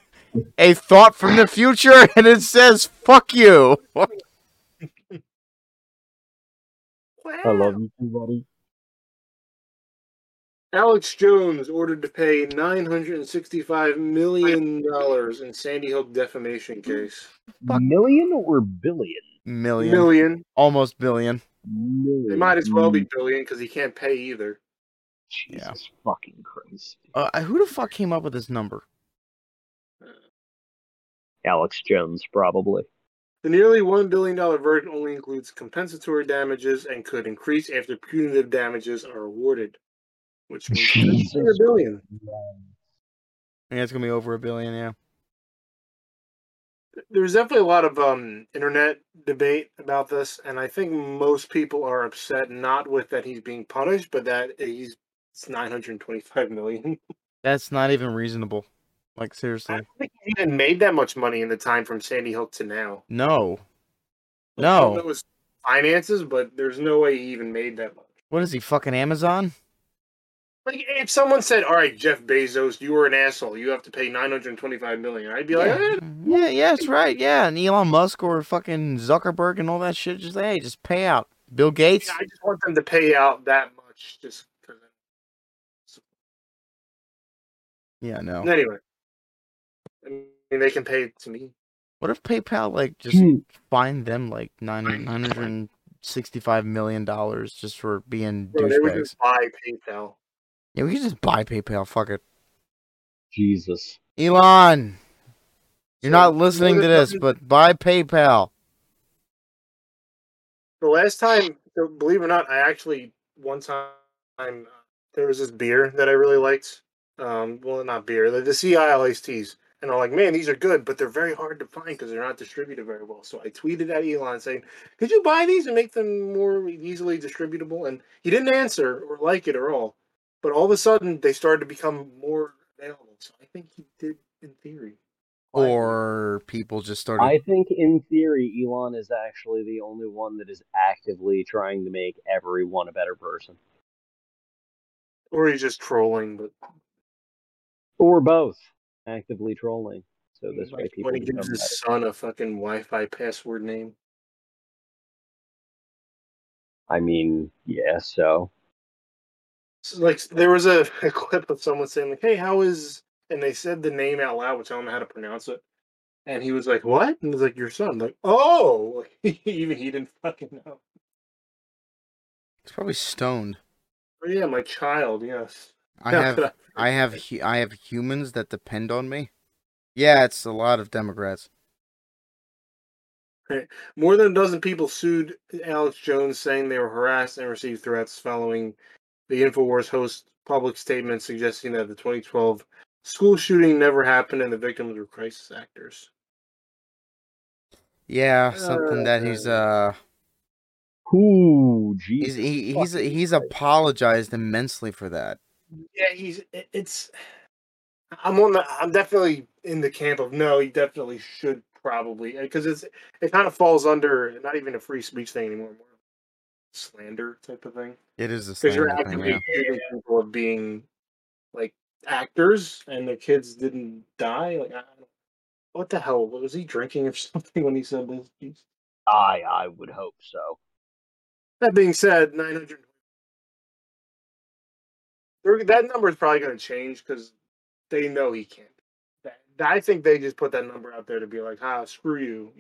A thought from the future, and it says, fuck you. Wow. I love you too, buddy. Alex Jones ordered to pay $965 million in Sandy Hook defamation case. Million or billion? Million. Almost billion. Million. It might as well be billion, because he can't pay either. Jesus fucking Christ. Who the fuck came up with this number? Alex Jones, probably. The nearly $1 billion verdict only includes compensatory damages and could increase after punitive damages are awarded, which means it's over $1 billion. Yeah, it's going to be over $1 billion, yeah. There's definitely a lot of internet debate about this, and I think most people are upset not with that he's being punished, but that it's $925 million. That's not even reasonable. Like, seriously, I don't think he even made that much money in the time from Sandy Hook to now. No, I don't know if it was finances, but there's no way he even made that much. What is he, fucking Amazon? Like, if someone said, all right, Jeff Bezos, you were an asshole, you have to pay $925 million, I'd be like, eh. Yeah, that's right, yeah. And Elon Musk or fucking Zuckerberg and all that shit, just, hey, just pay out. Bill Gates? Yeah, I just want them to pay out that much, just because. Yeah, no. Anyway. I mean, they can pay to me. What if PayPal, like, just fined them, like, $965 million just for being douchebags? They would just buy PayPal. Yeah, we can just buy PayPal. Fuck it. Jesus. Elon, you're not listening to this, but buy PayPal. The last time, believe it or not, there was this beer that I really liked. Well, not beer, the Sea Isle iced teas. And I'm like, man, these are good, but they're very hard to find because they're not distributed very well. So I tweeted at Elon saying, could you buy these and make them more easily distributable? And he didn't answer or like it at all. But all of a sudden, they started to become more available. So I think he did, in theory. Or people just started... I think, in theory, Elon is actually the only one that is actively trying to make everyone a better person. Or he's just trolling. But... Or both. Actively trolling. So this way people... When he gives his son a fucking Wi-Fi password name. I mean, yeah, so... So, like, there was a clip of someone saying, like, hey, how is... And they said the name out loud, which I don't know how to pronounce it. And he was like, what? And it was like, your son. I'm like, oh! Even he didn't fucking know. He's probably stoned. Oh, yeah, my child, yes. I have humans that depend on me. Yeah, it's a lot of Democrats. More than a dozen people sued Alex Jones, saying they were harassed and received threats following... The InfoWars host public statement suggesting that the 2012 school shooting never happened and the victims were crisis actors. Yeah, something that he's Ooh, geez. He's apologized immensely for that. Yeah, I'm definitely in the camp of no. He definitely should probably because it kind of falls under not even a free speech thing anymore. Slander type of thing. It is a slander thing, because you're actively capable of being, like, actors, and the kids didn't die. Like, I don't know. What the hell? Was he drinking or something when he said this piece? I would hope so. That being said, 900... That number is probably going to change, because they know he can't. I think they just put that number out there to be like, screw you.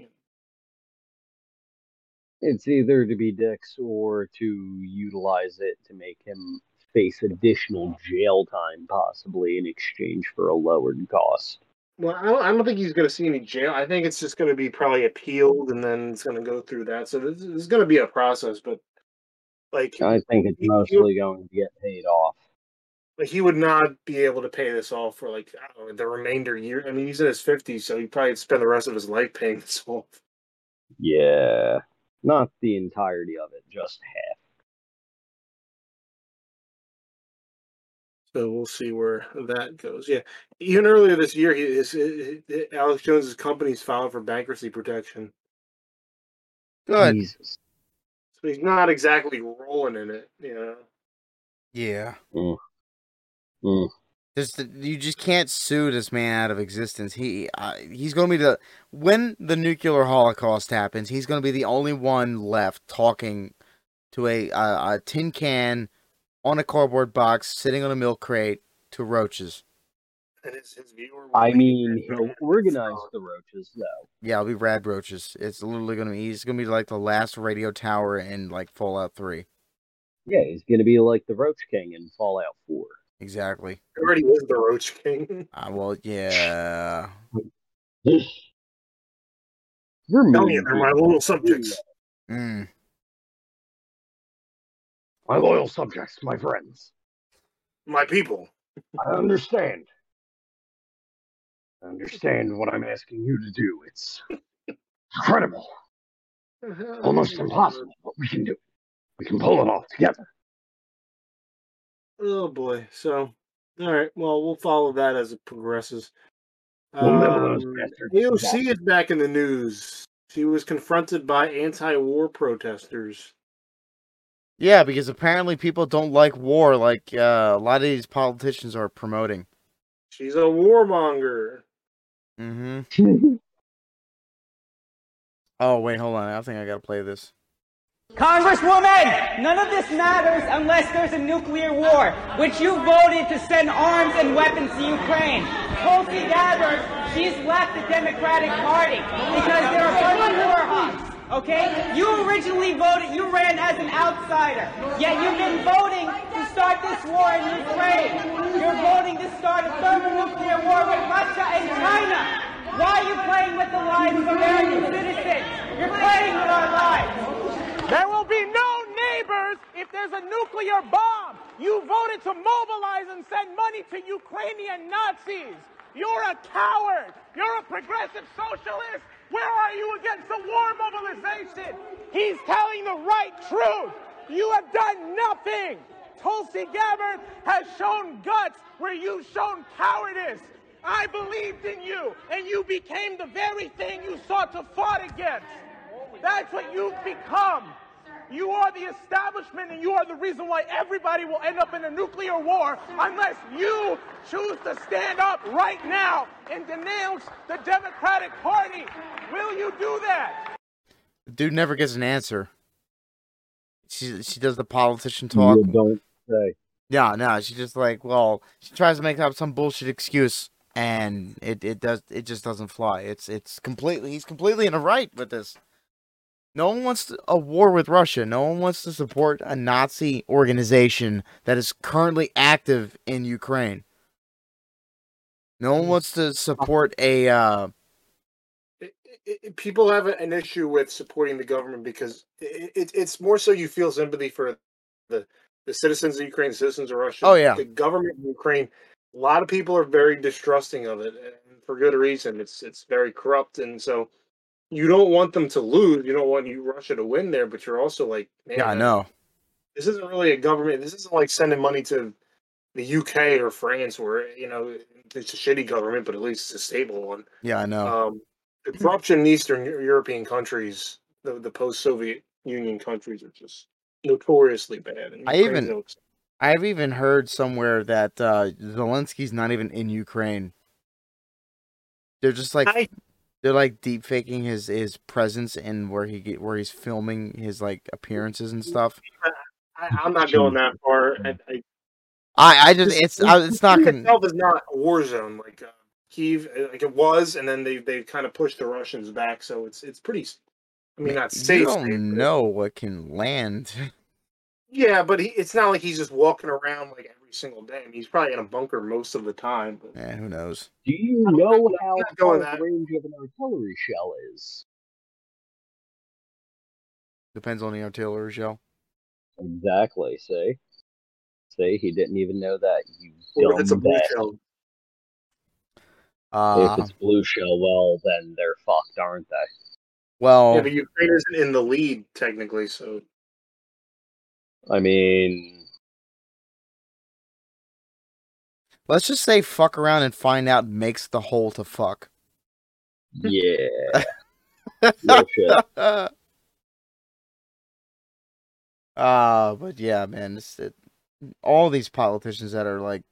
It's either to be dicks or to utilize it to make him face additional jail time, possibly, in exchange for a lowered cost. Well, I don't think he's going to see any jail. I think it's just going to be probably appealed, and then it's going to go through that. So there's going to be a process, but... like I think it's mostly going to get paid off. But he would not be able to pay this off for, like, I don't know, the remainder year. I mean, he's in his 50s, so he'd probably spend the rest of his life paying this off. Yeah... Not the entirety of it, just half. So we'll see where that goes. Yeah, even earlier this year, Alex Jones' companies filed for bankruptcy protection. Good. Jesus. So he's not exactly rolling in it, you know? Yeah. Mm. You just can't sue this man out of existence. He's going to be when the nuclear holocaust happens, he's going to be the only one left talking to a tin can on a cardboard box, sitting on a milk crate to roaches. And his viewer he'll organize the roaches, though. Yeah, it'll be rad roaches. It's literally going to be, he's going to be like the last radio tower in like Fallout 3. Yeah, he's going to be like the Roach King in Fallout 4. Exactly. He already was the Roach King. Well, yeah. They're my loyal subjects. Mm. My loyal subjects, my friends. My people. I understand. understand what I'm asking you to do. It's incredible. Almost impossible, but we can do it. We can pull it off together. Oh, boy. So, all right. Well, we'll follow that as it progresses. AOC is back in the news. She was confronted by anti-war protesters. Yeah, because apparently people don't like war like a lot of these politicians are promoting. She's a warmonger. Mm-hmm. Oh, wait, hold on. I think I gotta play this. Congresswoman, none of this matters unless there's a nuclear war, which you voted to send arms and weapons to Ukraine. Tulsi Gabbard, she's left the Democratic Party because there are funding war hawks, okay? You originally voted, you ran as an outsider, yet you've been voting to start this war in Ukraine. You're voting to start a thermonuclear war with Russia and China. Why are you playing with the lives of American citizens? You're playing with our lives. There will be no neighbors if there's a nuclear bomb. You voted to mobilize and send money to Ukrainian Nazis. You're a coward. You're a progressive socialist. Where are you against the war mobilization? He's telling the right truth. You have done nothing. Tulsi Gabbard has shown guts where you've shown cowardice. I believed in you, and you became the very thing you sought to fight against. That's what you've become. You are the establishment, and you are the reason why everybody will end up in a nuclear war unless you choose to stand up right now and denounce the Democratic Party. Will you do that? The dude never gets an answer. She does the politician talk. You don't say. Yeah, no, she's just like, well, she tries to make up some bullshit excuse. And it just doesn't fly. It's completely, he's completely in the right with this. No one wants a war with Russia. No one wants to support a Nazi organization that is currently active in Ukraine. No one wants to support a... People have an issue with supporting the government because it's more so you feel sympathy for the citizens of Ukraine, citizens of Russia. Oh, yeah. The government of Ukraine... A lot of people are very distrusting of it, and for good reason. It's very corrupt, and so you don't want them to lose. You don't want Russia to win there, but you're also like, man, yeah, I know. This isn't really a government. This isn't like sending money to the UK or France, where it's a shitty government, but at least it's a stable one. Yeah, I know. The corruption in Eastern European countries, the post-Soviet Union countries, are just notoriously bad. And I've even heard somewhere that Zelensky's not even in Ukraine. They're just like they're like deep faking his presence and where he's filming his like appearances and stuff. I'm not going that far. Itself is not a war zone like Kiev, like it was, and then they kind of pushed the Russians back. So it's pretty. I mean, not safe. You don't know what can land. Yeah, but it's not like he's just walking around like every single day. I mean, he's probably in a bunker most of the time. But... Yeah, who knows? Do you know how far the range of an artillery shell is? Depends on the artillery shell. Exactly. See, he didn't even know that. Or if it's a blue shell. If it's blue shell, well, then they're fucked, aren't they? Well, yeah, but Ukraine isn't in the lead technically, so. I mean, let's just say fuck around and find out makes the hole to fuck. Yeah. No shit. But yeah, man, all these politicians that are like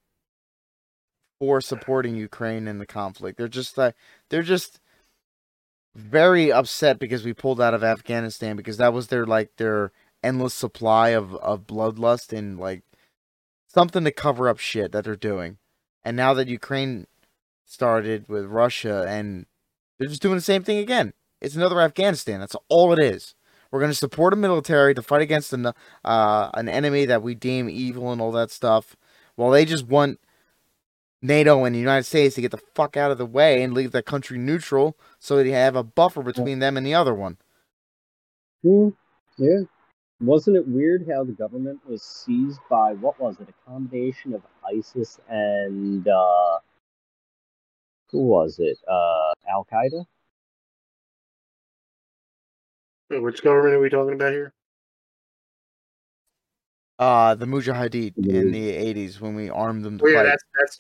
for supporting Ukraine in the conflict, they're just very upset because we pulled out of Afghanistan because that was their endless supply of bloodlust and like something to cover up shit that they're doing. And now that Ukraine started with Russia and they're just doing the same thing again. It's another Afghanistan. That's all it is. We're going to support a military to fight against an enemy that we deem evil and all that stuff. Well, they just want NATO and the United States to get the fuck out of the way and leave their country neutral so they have a buffer between them and the other one. Yeah. Wasn't it weird how the government was seized by, what was it, a combination of ISIS and Who was it? Al Qaeda? Which government are we talking about here? The Mujahideen in the 80s when we armed them to fight.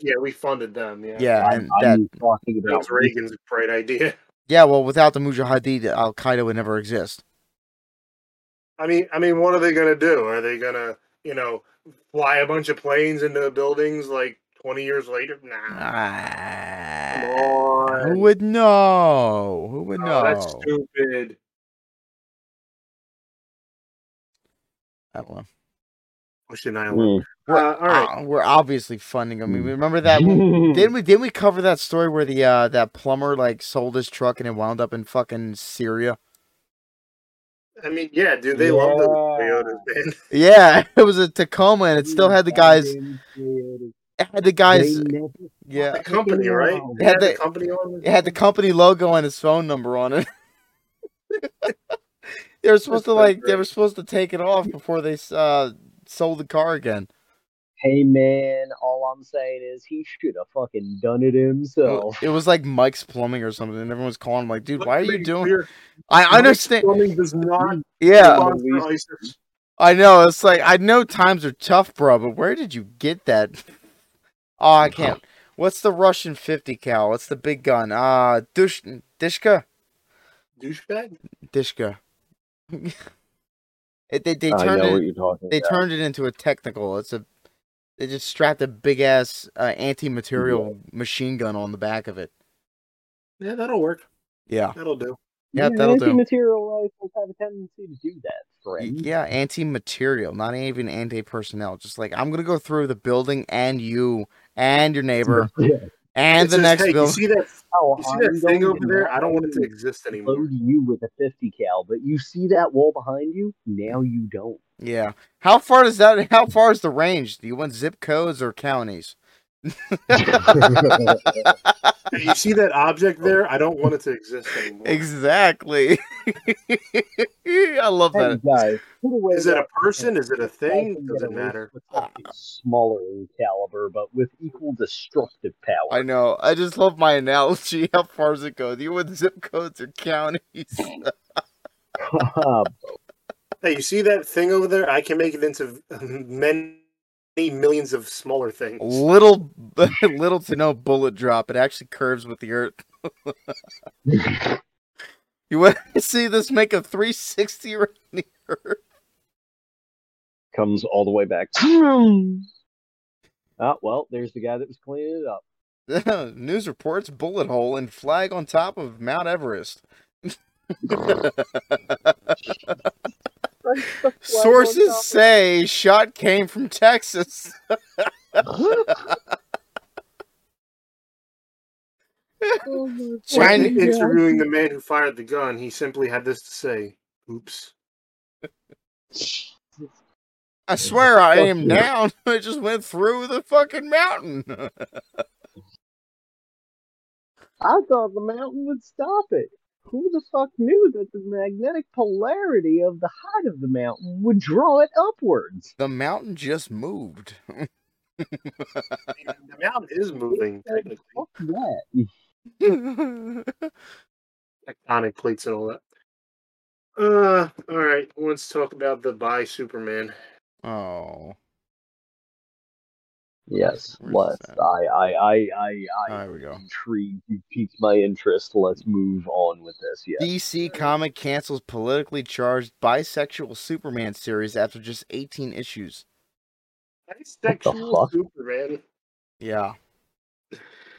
Yeah, we funded them. Yeah, and that was Reagan's great idea. Yeah, well, without the Mujahideen, Al Qaeda would never exist. I mean, what are they going to do? Are they going to, fly a bunch of planes into buildings like 20 years later? Nah. Come on. Who would know? Who would know? That's stupid. I don't know. We're obviously funding them. Remember that? Didn't we cover that story where the that plumber sold his truck and it wound up in fucking Syria? Yeah, dude, they love those Toyotas, man. Yeah, it was a Tacoma, and it still had the guys. It had the guys. Yeah, the company, right? It had the company on it. It had the company logo and his phone number on it. They were supposed to They were supposed to take it off before they sold the car again. Hey man, all I'm saying is he should have fucking done it himself. It was like Mike's Plumbing or something, and everyone's calling him like, dude, why are you doing weird. I understand. Plumbing does not I know, it's like, I know times are tough, bro, but where did you get that? Oh, I can't. What's the Russian 50 cal? What's the big gun? Dishka? Douchebag? Dishka. They turned it into a technical. They just strapped a big ass anti-material machine gun on the back of it. Yeah, that'll work. Yeah, that'll do. Yeah, that'll do. Anti-material rifles have a tendency to do that, friend. Yeah, anti-material, not even anti-personnel. Just like, I'm gonna go through the building and you and your neighbor and it's the next building. You see that thing over there? I don't want it to exist anymore. Load you with a 50 cal, but you see that wall behind you? Now you don't. Yeah. How far is the range? Do you want zip codes or counties? You see that object there? I don't want it to exist anymore. Exactly. I love that. Guys, is it a person? Is it a thing? Does it matter? Smaller in caliber, but with equal destructive power. I know. I just love my analogy. How far does it go? Do you want zip codes or counties? Hey, you see that thing over there? I can make it into many millions of smaller things. Little to no bullet drop. It actually curves with the earth. You want to see this make a 360 around the earth? Comes all the way back. Well, there's the guy that was cleaning it up. News reports bullet hole and flag on top of Mount Everest. Sources say shot came from Texas. When interviewing the man who fired the gun, he simply had this to say: "Oops." I swear I am down. I just went through the fucking mountain. I thought the mountain would stop it. Who the fuck knew that the magnetic polarity of the height of the mountain would draw it upwards? The mountain just moved. The mountain is moving, technically. Fuck that. Tectonic plates and all that. Alright, let's talk about the Buy Superman. Oh. Yes, let's. There we go. Intrigued. You piqued my interest. Let's move on with this. Yeah. DC Comic cancels politically charged bisexual Superman series after just 18 issues. Bisexual Superman. Yeah.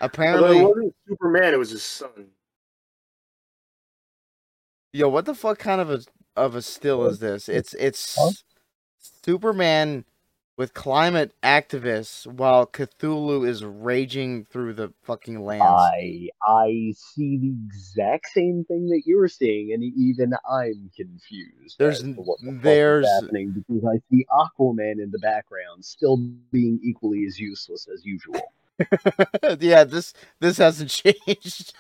Apparently, it wasn't Superman. It was his son. Yo, what the fuck kind of a still is this? It's Superman with climate activists while Cthulhu is raging through the fucking lands. I see the exact same thing that you're seeing, and even I'm confused. There's happening, because I see Aquaman in the background still being equally as useless as usual. Yeah, this hasn't changed.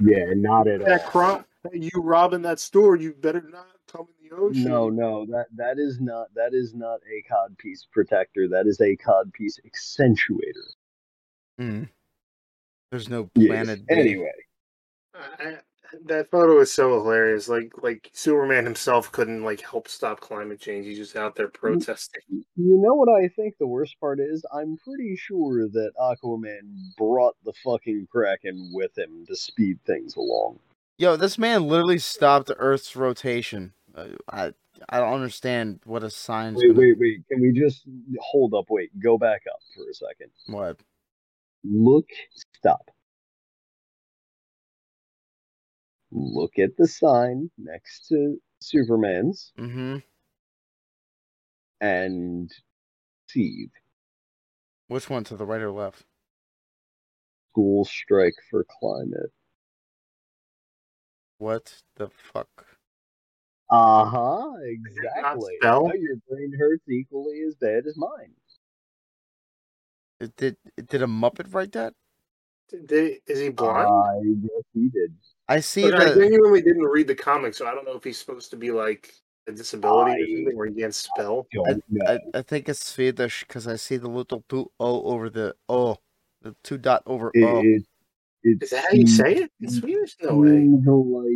Yeah, not at all. You robbing that store, you better not come in the ocean. No, that is not a codpiece protector. That is a codpiece accentuator. Mm. There's no planet. Yes. Anyway, that photo is so hilarious. Like Superman himself couldn't help stop climate change. He's just out there protesting. You know what I think the worst part is? I'm pretty sure that Aquaman brought the fucking Kraken with him to speed things along. Yo, this man literally stopped Earth's rotation. I don't understand what a science... Wait. Can we just hold up? Wait, go back up for a second. What? Look, stop. Look at the sign next to Superman's. Mm-hmm. And Steve. Which one, to the right or left? School strike for climate. What the fuck? Uh-huh, exactly. Your brain hurts equally as bad as mine. Did a Muppet write that? Is he blind? Yes, he did. I see that. I genuinely didn't read the comic, so I don't know if he's supposed to be like a disability or something where he can't spell. I think it's Swedish because I see the little 2 O over the O. The 2 dot over O. Is that how you say it? It's Swedish? No way.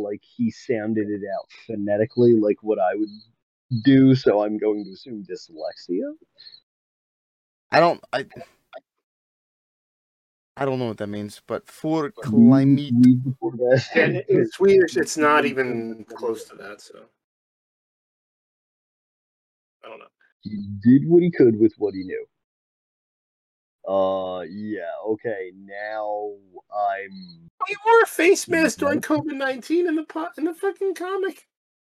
Like he sounded it out phonetically like what I would do, so I'm going to assume dyslexia. I don't know what that means, but for climate... And in Swedish, it's not even close to that, so... I don't know. He did what he could with what he knew. Okay, now I'm... We wore a face mask during COVID-19 in the fucking comic.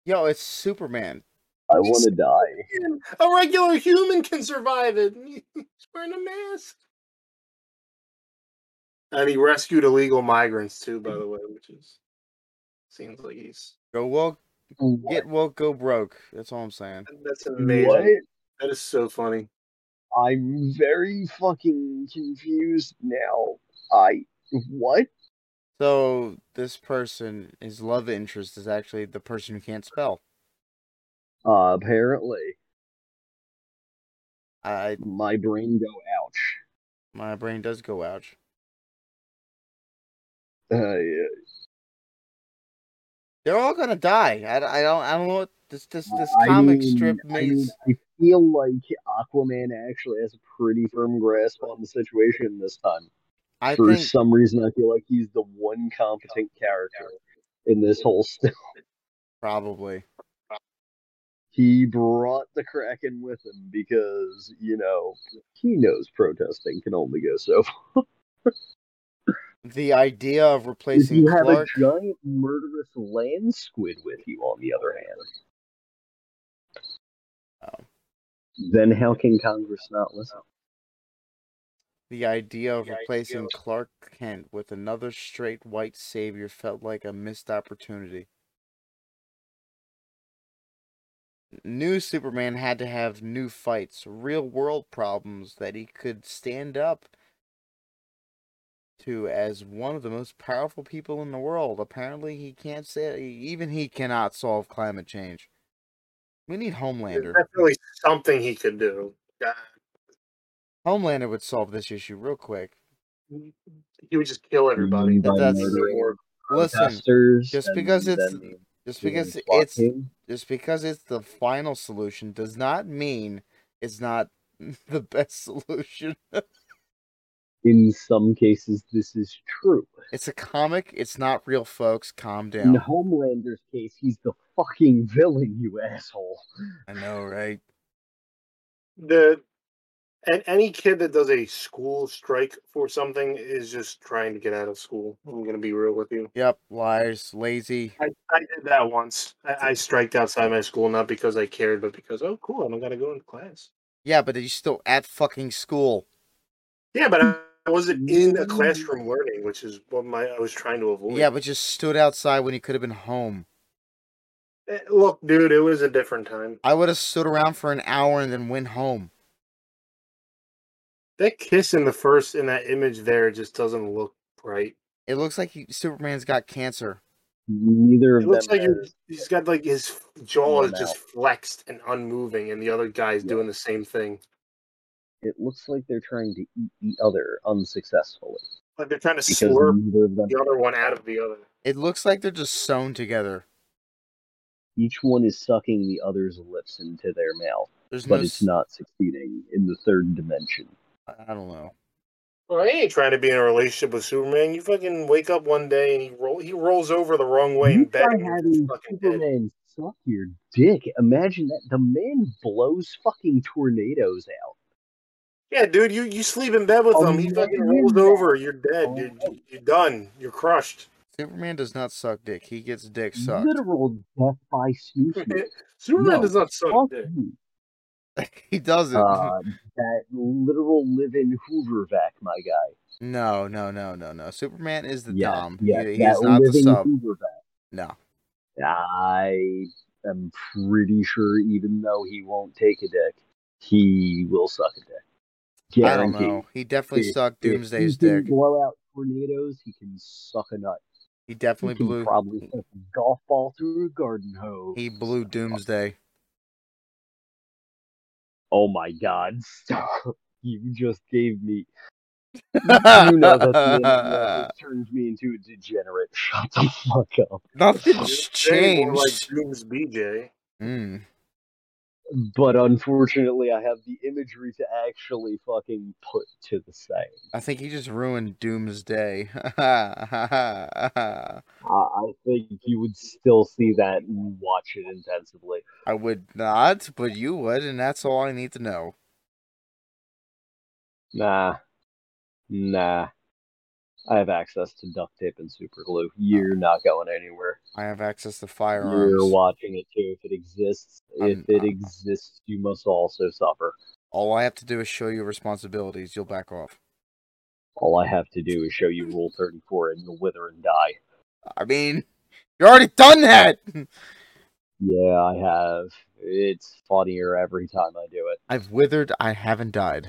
Yo, it's Superman. I want to die. A regular human can survive it. He's wearing a mask. And he rescued illegal migrants, too, by the way, which is... Seems like he's... Go woke, get woke, go broke. That's all I'm saying. That's amazing. What? That is so funny. I'm very fucking confused now. What? So, this person, his love interest is actually the person who can't spell. Apparently. My brain go ouch. My brain does go ouch. Yeah. They're all gonna die. I don't know what this comic strip means. I feel like Aquaman actually has a pretty firm grasp on the situation this time. For some reason, I feel like he's the one competent character in this whole story. Probably. He brought the Kraken with him because, he knows protesting can only go so far. The idea of replacing Clark... You have a giant murderous land squid with you, on the other hand. Oh. Then how can Congress not listen? The idea of replacing Clark Kent with another straight white savior felt like a missed opportunity. New Superman had to have new fights, real-world problems that he could stand up to as one of the most powerful people in the world. Apparently he can't say... Even he cannot solve climate change. We need Homelander. There's definitely something he could do. Yeah. Homelander would solve this issue real quick. He would just kill everybody. Listen, just because it's the final solution does not mean it's not the best solution. In some cases, this is true. It's a comic. It's not real, folks. Calm down. In Homelander's case, he's the fucking villain, you asshole. I know, right? And any kid that does a school strike for something is just trying to get out of school. I'm going to be real with you. Yep, liars, lazy. I did that once. I striked outside my school, not because I cared, but because, oh, cool, I'm going to go into class. Yeah, but you're still at fucking school. Yeah, but I wasn't in a classroom learning, which is what I was trying to avoid. Yeah, but just stood outside when you could have been home. Look, dude, it was a different time. I would have stood around for an hour and then went home. That kiss in that image there just doesn't look right. It looks like Superman's got cancer. Neither of them. It looks like he's got like his jaw is just flexed and unmoving, and the other guy's doing the same thing. it looks like they're trying to eat the other unsuccessfully. Like they're trying to slurp the other one out of the other. It looks like they're just sewn together. Each one is sucking the other's lips into their mouth, but it's not succeeding in the third dimension. I don't know. Well, I ain't trying to be in a relationship with Superman. You fucking wake up one day and he rolls over the wrong way in bed. You try having Superman suck your dick. Imagine that. The man blows fucking tornadoes out. Yeah, dude, you sleep in bed with him. He fucking rolls over. You're dead, dude. You're done. You're crushed. Superman does not suck dick. He gets dick sucked. Literal death by Superman. Superman does not suck dick. He doesn't. That literal live-in Hoovervac, my guy. No. Superman is the Dom. Yeah, he's not the sub. Hoovervac. No. I am pretty sure even though he won't take a dick, he will suck a dick. Guaranteed. I don't know. He definitely sucked Doomsday's dick. If he can blow out tornadoes, he can suck a nut. He definitely blew... probably suck a golf ball through a garden hose. He blew Doomsday. Oh my god, stop. You just gave me... you know that's that turns me into a degenerate. Shut the fuck up. Nothing's changed. More like Doom's BJ. But unfortunately, I have the imagery to actually fucking put to the side. I think he just ruined Doomsday. I think you would still see that and watch it intensively. I would not, but you would, and that's all I need to know. Nah. I have access to duct tape and super glue. You're not going anywhere. I have access to firearms. You're watching it too if it exists. If it exists, you must also suffer. All I have to do is show you responsibilities. You'll back off. All I have to do is show you Rule 34 and you'll wither and die. I mean, you've already done that! Yeah, I have. It's funnier every time I do it. I've withered. I haven't died.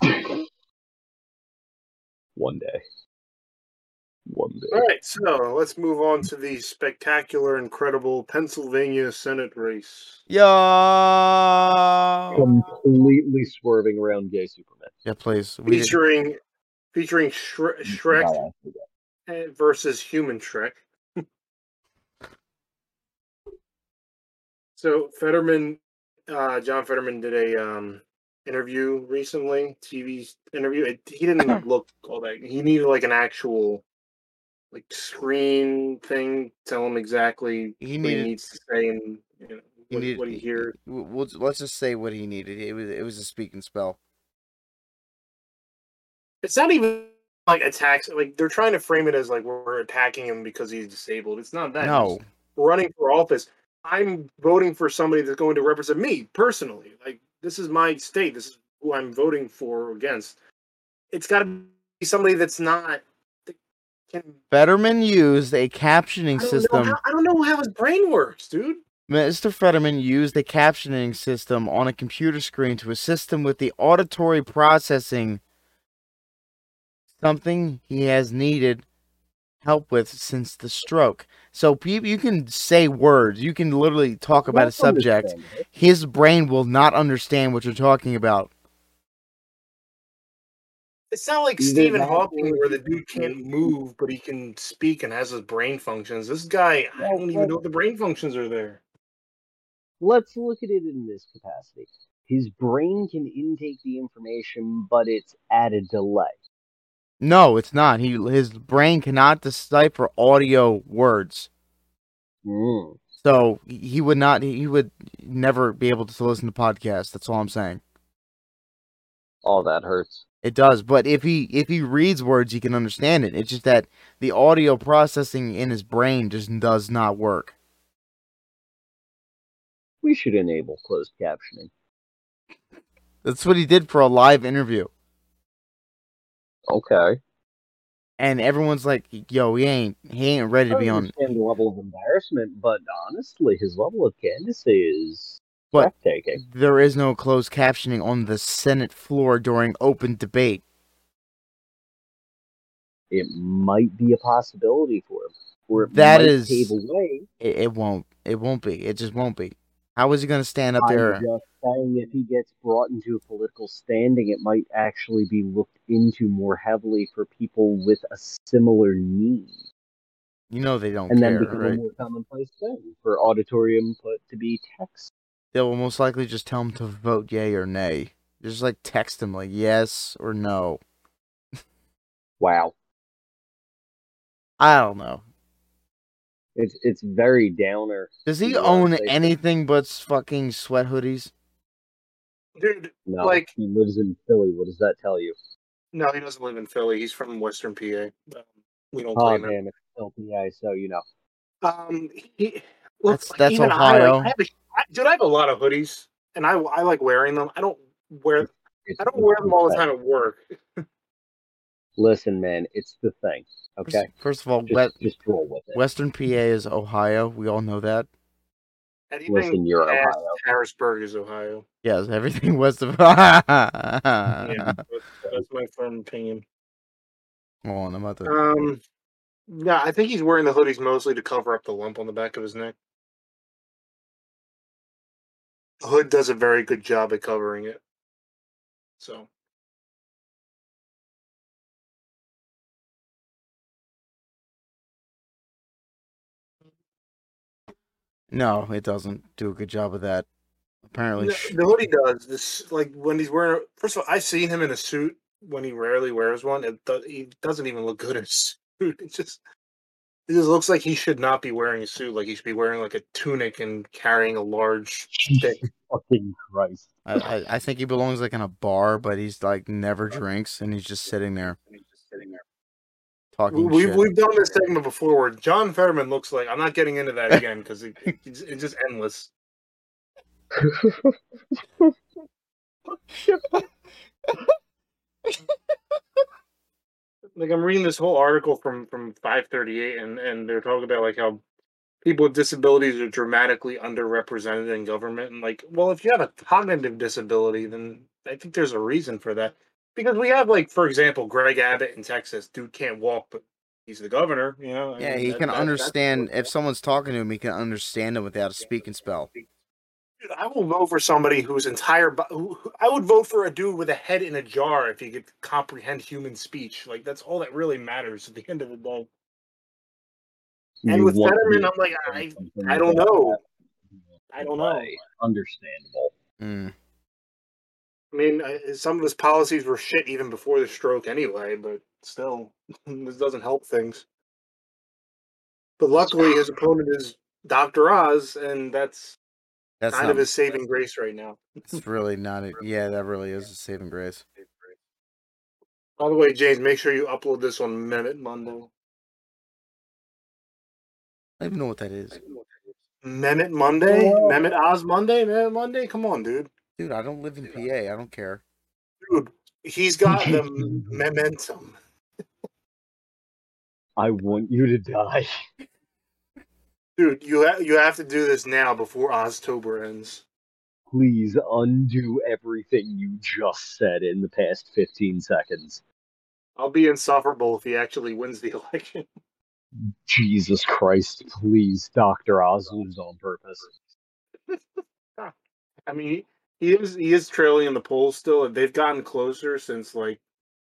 One day. All right, so let's move on to the spectacular, incredible Pennsylvania Senate race. Yeah, completely swerving around gay Superman. Yeah, please. Featuring Shrek versus human Shrek. So John Fetterman did a interview recently, TV interview. He didn't look all that. He needed like an actual. Like screen thing, tell him exactly what he needs to say and what he hears. Let's just say what he needed. It was a speak and spell. It's not even like attacks. Like they're trying to frame it as like we're attacking him because he's disabled. It's not that. No, running for office. I'm voting for somebody that's going to represent me personally. Like this is my state. This is who I'm voting for or against. It's got to be somebody that's not. Fetterman used a captioning system. I don't know how his brain works, dude. Mr. Fetterman used a captioning system on a computer screen to assist him with the auditory processing, something he has needed help with since the stroke. So you can say words. You can literally talk about a subject. His brain will not understand what you're talking about. It's not like Stephen Hawking where the dude can't move, but he can speak and has his brain functions. This guy, I don't even know if the brain functions are there. Let's look at it in this capacity. His brain can intake the information, but it's at a delay. No, it's not. His brain cannot decipher audio words. Mm. So he would never be able to listen to podcasts. That's all I'm saying. Oh, that hurts. It does, but if he reads words, he can understand it. It's just that the audio processing in his brain just does not work. We should enable closed captioning. That's what he did for a live interview. Okay. And everyone's like, "Yo, he ain't ready to be on." I understand the level of embarrassment, but honestly, his level of candidacy is. But there is no closed captioning on the Senate floor during open debate. It might be a possibility for him. Or it might pave away. It won't. It won't be. It just won't be. How is he going to stand up there? I'm just saying, if he gets brought into a political standing, it might actually be looked into more heavily for people with a similar need. You know they don't care, right? And then become a more commonplace thing for auditorium input to be text. They will most likely just tell him to vote yay or nay. Just like text him like yes or no. Wow. I don't know. It's very downer. Does he own anything but fucking sweat hoodies? Dude, no, like he lives in Philly. What does that tell you? No, he doesn't live in Philly. He's from Western PA. We don't blame him. It's still PA, so you know. That's Ohio. I have a lot of hoodies, and I like wearing them. I don't wear them all the time at work. Listen, man, it's the thing. Okay. First of all, just roll with it. Western PA is Ohio. We all know that. Anything Listen, you're Ohio. Harrisburg is Ohio. Yes, everything west of Ohio. Yeah, that's my firm opinion. Oh, I'm about to... Yeah, I think he's wearing the hoodies mostly to cover up the lump on the back of his neck. The hood does a very good job at covering it. So... No, it doesn't do a good job of that. Apparently, the hoodie does. This, like when he's wearing. First of all, I've seen him in a suit when he rarely wears one. He doesn't even look good in a suit. It just looks like he should not be wearing a suit. Like he should be wearing like a tunic and carrying a large stick. Fucking Christ! I think he belongs like in a bar, but he's like never drinks, and he's just sitting there. We've done this segment before where John Fetterman looks like... I'm not getting into that again because it's just endless. Like, I'm reading this whole article from 538 and they're talking about like how people with disabilities are dramatically underrepresented in government. And like, well, if you have a cognitive disability, then I think there's a reason for that. Because we have, like, for example, Greg Abbott in Texas. Dude can't walk, but he's the governor, you know? Yeah, he can understand. If someone's talking to him, he can understand him without a speak and spell. Dude, I will vote for somebody whose entire... I would vote for a dude with a head in a jar if he could comprehend human speech. Like, that's all that really matters at the end of the day. And with Fetterman, I'm like, I don't know. I don't know. Understandable. Mm. I mean, some of his policies were shit even before the stroke anyway, but still, this doesn't help things. But luckily, his opponent is Dr. Oz, and that's kind of his saving grace right now. It's really not it. Yeah, that really is a saving grace. By the way, James, make sure you upload this on Mehmet Mundo. I don't even know what that is. Mehmet Monday? Oh. Mehmet Oz Monday? Mehmet Monday? Come on, dude. Dude, I don't live in PA. I don't care. Dude, he's got the momentum. I want you to die. Dude, you have to do this now before Oztober ends. Please undo everything you just said in the past 15 seconds. I'll be insufferable if he actually wins the election. Jesus Christ, please. Dr. Oz lives on purpose. I mean... He is trailing in the polls still, and they've gotten closer since like.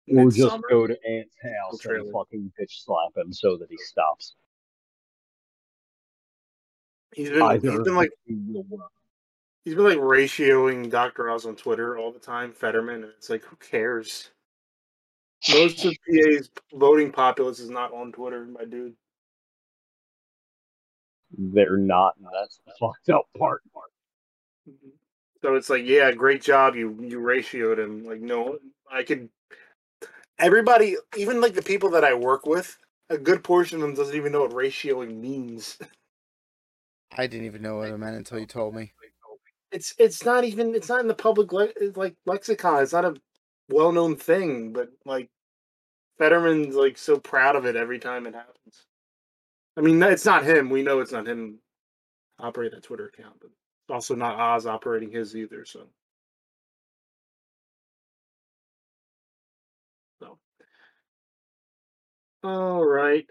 We'll just summer. Go to Ant's house and fucking bitch slap him so that he stops. He's been like ratioing Dr. Oz on Twitter all the time, Fetterman, and it's like who cares? Most of PA's voting populace is not on Twitter, my dude. They're not. That's the fucked up part. Mm-hmm. So it's like, yeah, great job. You ratioed him. Like, no, I could. Everybody, even like the people that I work with, a good portion of them doesn't even know what ratioing means. I didn't even know what it meant until you told me. It's not in the public lexicon. It's not a well-known thing. But like, Fetterman's like so proud of it every time it happens. I mean, it's not him. We know it's not him. Operate that Twitter account, but. Also not Oz operating his either, so. All right.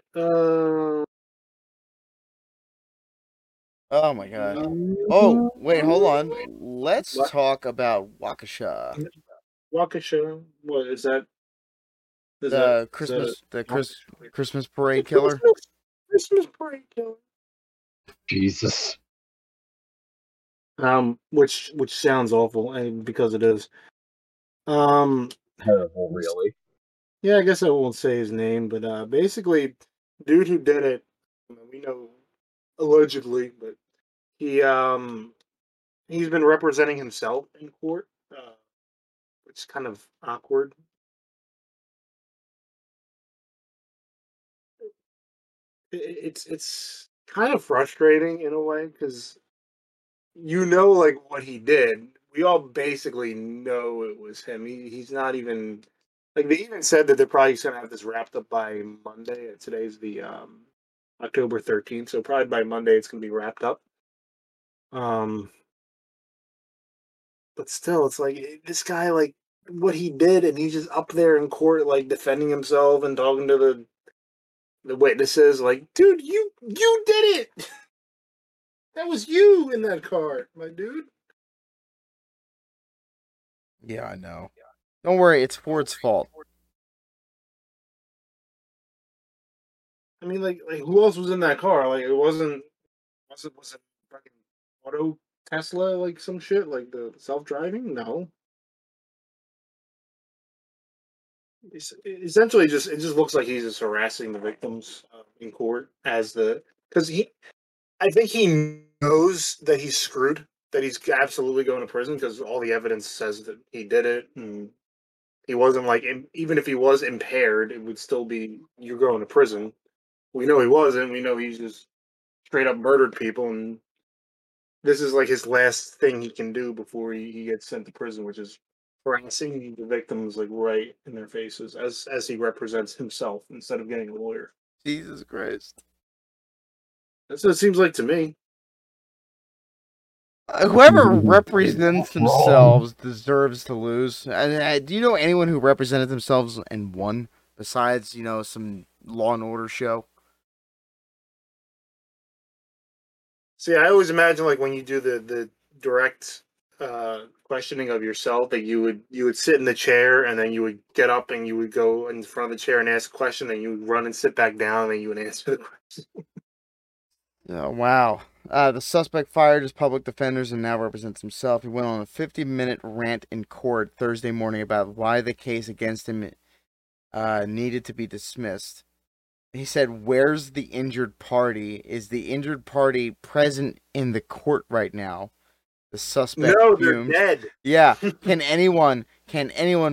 Oh my god. Oh, wait, hold on. Let's talk about Waukesha. Waukesha, what is that? Is the that, Christmas parade killer? Christmas parade killer. Jesus. Which sounds awful, and because it is. Terrible, really. Yeah, I guess I won't say his name, but basically, dude who did it, we know allegedly, but he's been representing himself in court, which is kind of awkward. It's kind of frustrating in a way because like what he did. We all basically know it was him. He's not even like they even said that they're probably going to have this wrapped up by Monday. Today's the October 13th, so probably by Monday it's going to be wrapped up. But still, it's like this guy, like what he did, and he's just up there in court, like defending himself and talking to the witnesses. Like, dude, you did it. That was you in that car, my dude. Yeah, I know. Don't worry, it's Ford's fault. I mean, like who else was in that car? Like, it wasn't fucking auto Tesla, like some shit, like the self-driving? No. It's essentially just it just looks like he's just harassing the victims in court because I think he knows that he's screwed, that he's absolutely going to prison because all the evidence says that he did it. And he wasn't like, even if he was impaired, it would still be, you're going to prison. We know he wasn't. We know he's just straight up murdered people. And this is like his last thing he can do before he gets sent to prison, which is harassing the victims like right in their faces as he represents himself instead of getting a lawyer. Jesus Christ. That's what it seems like to me. Whoever represents themselves deserves to lose. And do you know anyone who represented themselves and won besides, some Law and Order show? See, I always imagine like when you do the direct questioning of yourself that you would sit in the chair and then you would get up and you would go in front of the chair and ask a question and you would run and sit back down and you would answer the question. Oh, wow. The suspect fired his public defenders and now represents himself. He went on a 50-minute rant in court Thursday morning about why the case against him needed to be dismissed. He said, "Where's the injured party? Is the injured party present in the court right now?" The suspect fumed. No, they're dead. Yeah. Can anyone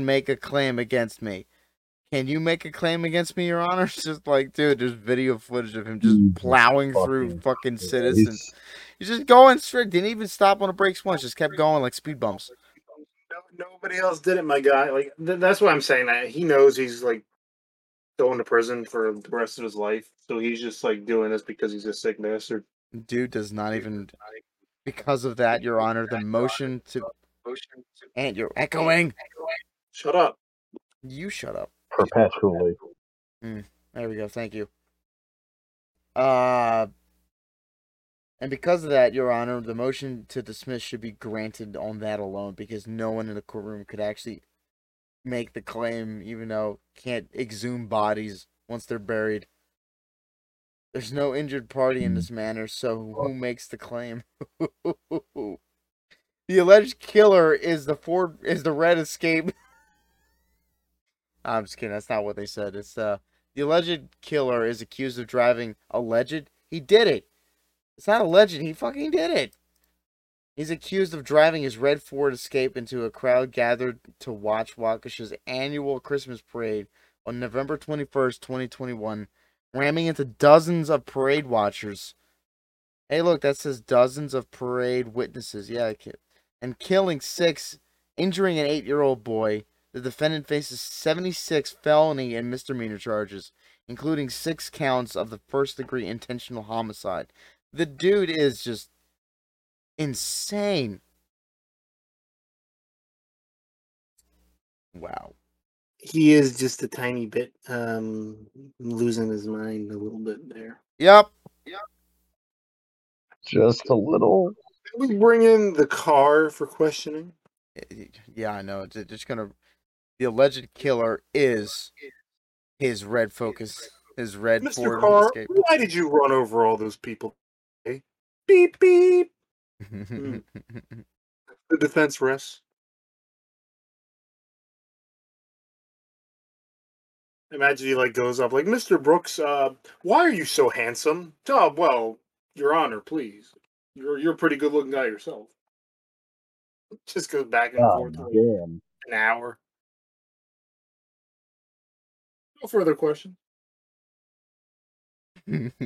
make a claim against me? Can you make a claim against me, Your Honor? It's just like, dude, there's video footage of him just plowing through fucking citizens. He's just going straight. Didn't even stop on the brakes once. Just kept going like speed bumps. Nobody else did it, my guy. Like that's what I'm saying. He knows he's like going to prison for the rest of his life. So he's just like doing this because he's a sick bastard. Dude does not even. Because of that, Your Honor, the motion to. And you're echoing. Shut up. You shut up. Perpetually. There we go. Thank you. And because of that, Your Honor, the motion to dismiss should be granted on that alone because no one in the courtroom could actually make the claim, even though can't exhume bodies once they're buried. There's no injured party in this manner, so who makes the claim? The alleged killer is the Red Escape. I'm just kidding. That's not what they said. It's the alleged killer is accused of driving alleged. He did it. It's not alleged. He fucking did it. He's accused of driving his red Ford Escape into a crowd gathered to watch Waukesha's annual Christmas parade on November 21st, 2021, ramming into dozens of parade watchers. Hey, look, that says dozens of parade witnesses. Yeah, and killing 6, injuring an 8-year-old boy. The defendant faces 76 felony and misdemeanor charges, including 6 counts of the first-degree intentional homicide. The dude is just insane. Wow. He is just a tiny bit losing his mind a little bit there. Yep. Just a little. Can we bring in the car for questioning? Yeah, I know. It's just gonna. The alleged killer is his red Focus, his red Mr. Ford Car, Escape. Why did you run over all those people? Hey. Beep beep. Mm. The defense rests. Imagine he like goes up like, Mr. Brooks, why are you so handsome? Oh, well, Your Honor, please. You're a pretty good looking guy yourself. Just goes back and forth an hour. No further questions. We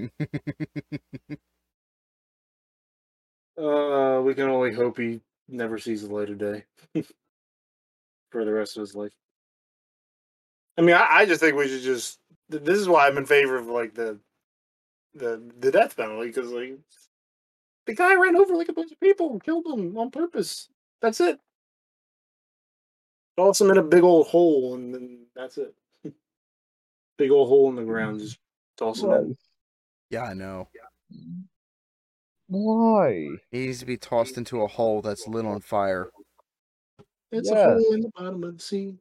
can only hope he never sees the light of day for the rest of his life. I mean, I just think we should just. This is why I'm in favor of like the death penalty, because like the guy ran over like a bunch of people and killed them on purpose. That's it. Toss him in a big old hole, and then that's it. Big old hole in the ground, just toss him in. Yeah, I know. Yeah. Why? He needs to be tossed into a hole that's lit on fire. It's a hole in the bottom of the sea.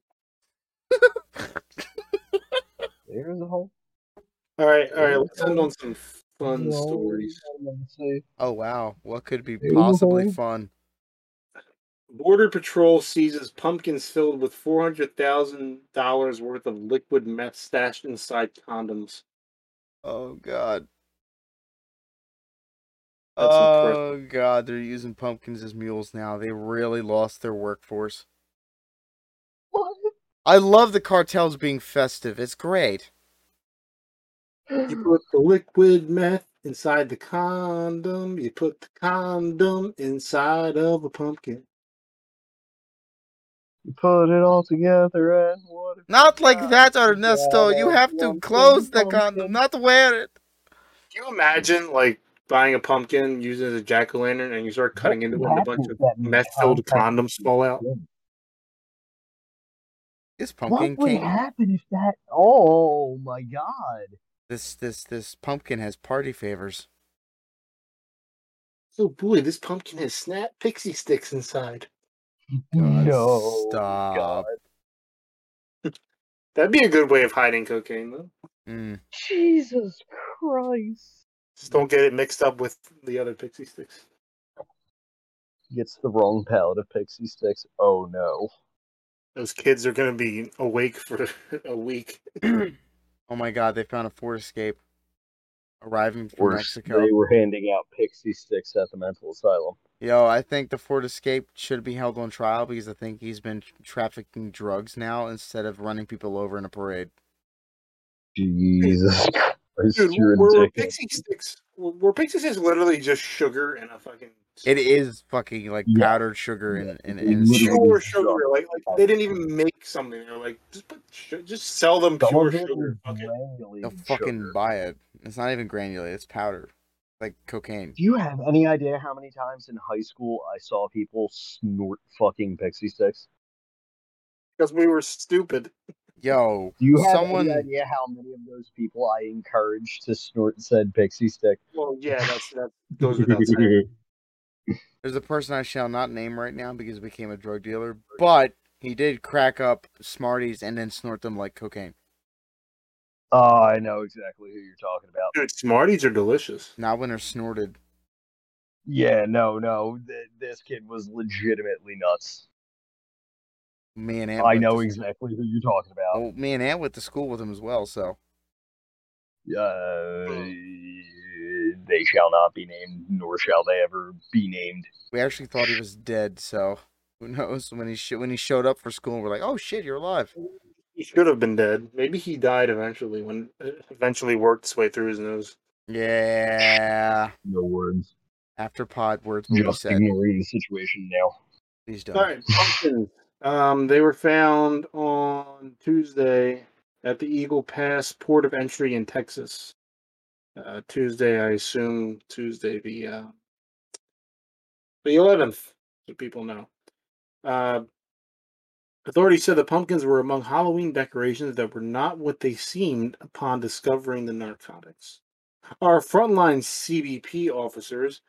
There's a hole. All right. Let's end on some fun stories. Oh wow, what could be possibly fun? Border Patrol seizes pumpkins filled with $400,000 worth of liquid meth stashed inside condoms. Oh god. That's impressive. God, they're using pumpkins as mules now. They really lost their workforce. What? I love the cartels being festive. It's great. You put the liquid meth inside the condom. You put the condom inside of a pumpkin. You put it all together and what? Not like that, Ernesto. You have to close the condom, not wear it. Can you imagine, like, buying a pumpkin, using it as a jack-o'-lantern, and you start cutting into it and a bunch of meth-filled condoms fall out? This pumpkin what would happen if that? Oh my god! This pumpkin has party favors. Oh boy, this pumpkin has snap pixie sticks inside. God, no, stop. God. That'd be a good way of hiding cocaine, though. Mm. Jesus Christ! Just don't get it mixed up with the other pixie sticks. Gets the wrong palette of pixie sticks. Oh no. Those kids are going to be awake for a week. Oh my god, they found a Ford Escape arriving from Mexico. They were handing out pixie sticks at the mental asylum. Yo, I think the Ford Escape should be held on trial because I think he's been trafficking drugs now instead of running people over in a parade. Jesus Christ. Dude, were pixie sticks literally just sugar and a fucking... It is fucking like powdered sugar and pure sugar. Like they didn't even make something. They're like just sell them pure sugar. They'll fucking buy it. It's not even granulated. It's powder, like cocaine. Do you have any idea how many times in high school I saw people snort fucking pixie sticks? Because we were stupid. Yo, do you have any idea how many of those people I encouraged to snort said pixie stick? Well, yeah, that goes without saying. There's a person I shall not name right now because he became a drug dealer, but he did crack up Smarties and then snort them like cocaine. Oh, I know exactly who you're talking about. Dude, Smarties are delicious. Not when they're snorted. Yeah, no. This kid was legitimately nuts. Me and Aunt. I know exactly who you're talking about. Well, me and Aunt went to school with him as well, so. Yeah. They shall not be named, nor shall they ever be named. We actually thought he was dead, so who knows? When he showed up for school, we're like, "Oh shit, you're alive." He should have been dead. Maybe he died eventually when it eventually worked its way through his nose. Yeah. No words. After pod words. Just ignoring the situation now. Please don't. All right, pumpkins. They were found on Tuesday at the Eagle Pass port of entry in Texas. Tuesday the 11th, so people know. Authorities said the pumpkins were among Halloween decorations that were not what they seemed upon discovering the narcotics. Our frontline CBP officers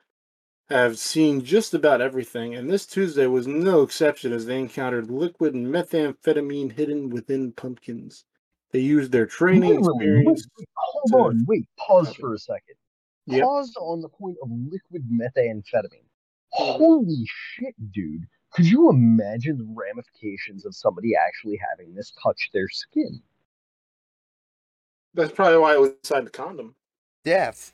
have seen just about everything, and this Tuesday was no exception as they encountered liquid methamphetamine hidden within pumpkins. They used their training experience. Wait, pause for a second. Yep. Pause on the point of liquid methamphetamine. Holy shit, dude. Could you imagine the ramifications of somebody actually having this touch their skin? That's probably why it was inside the condom. Death.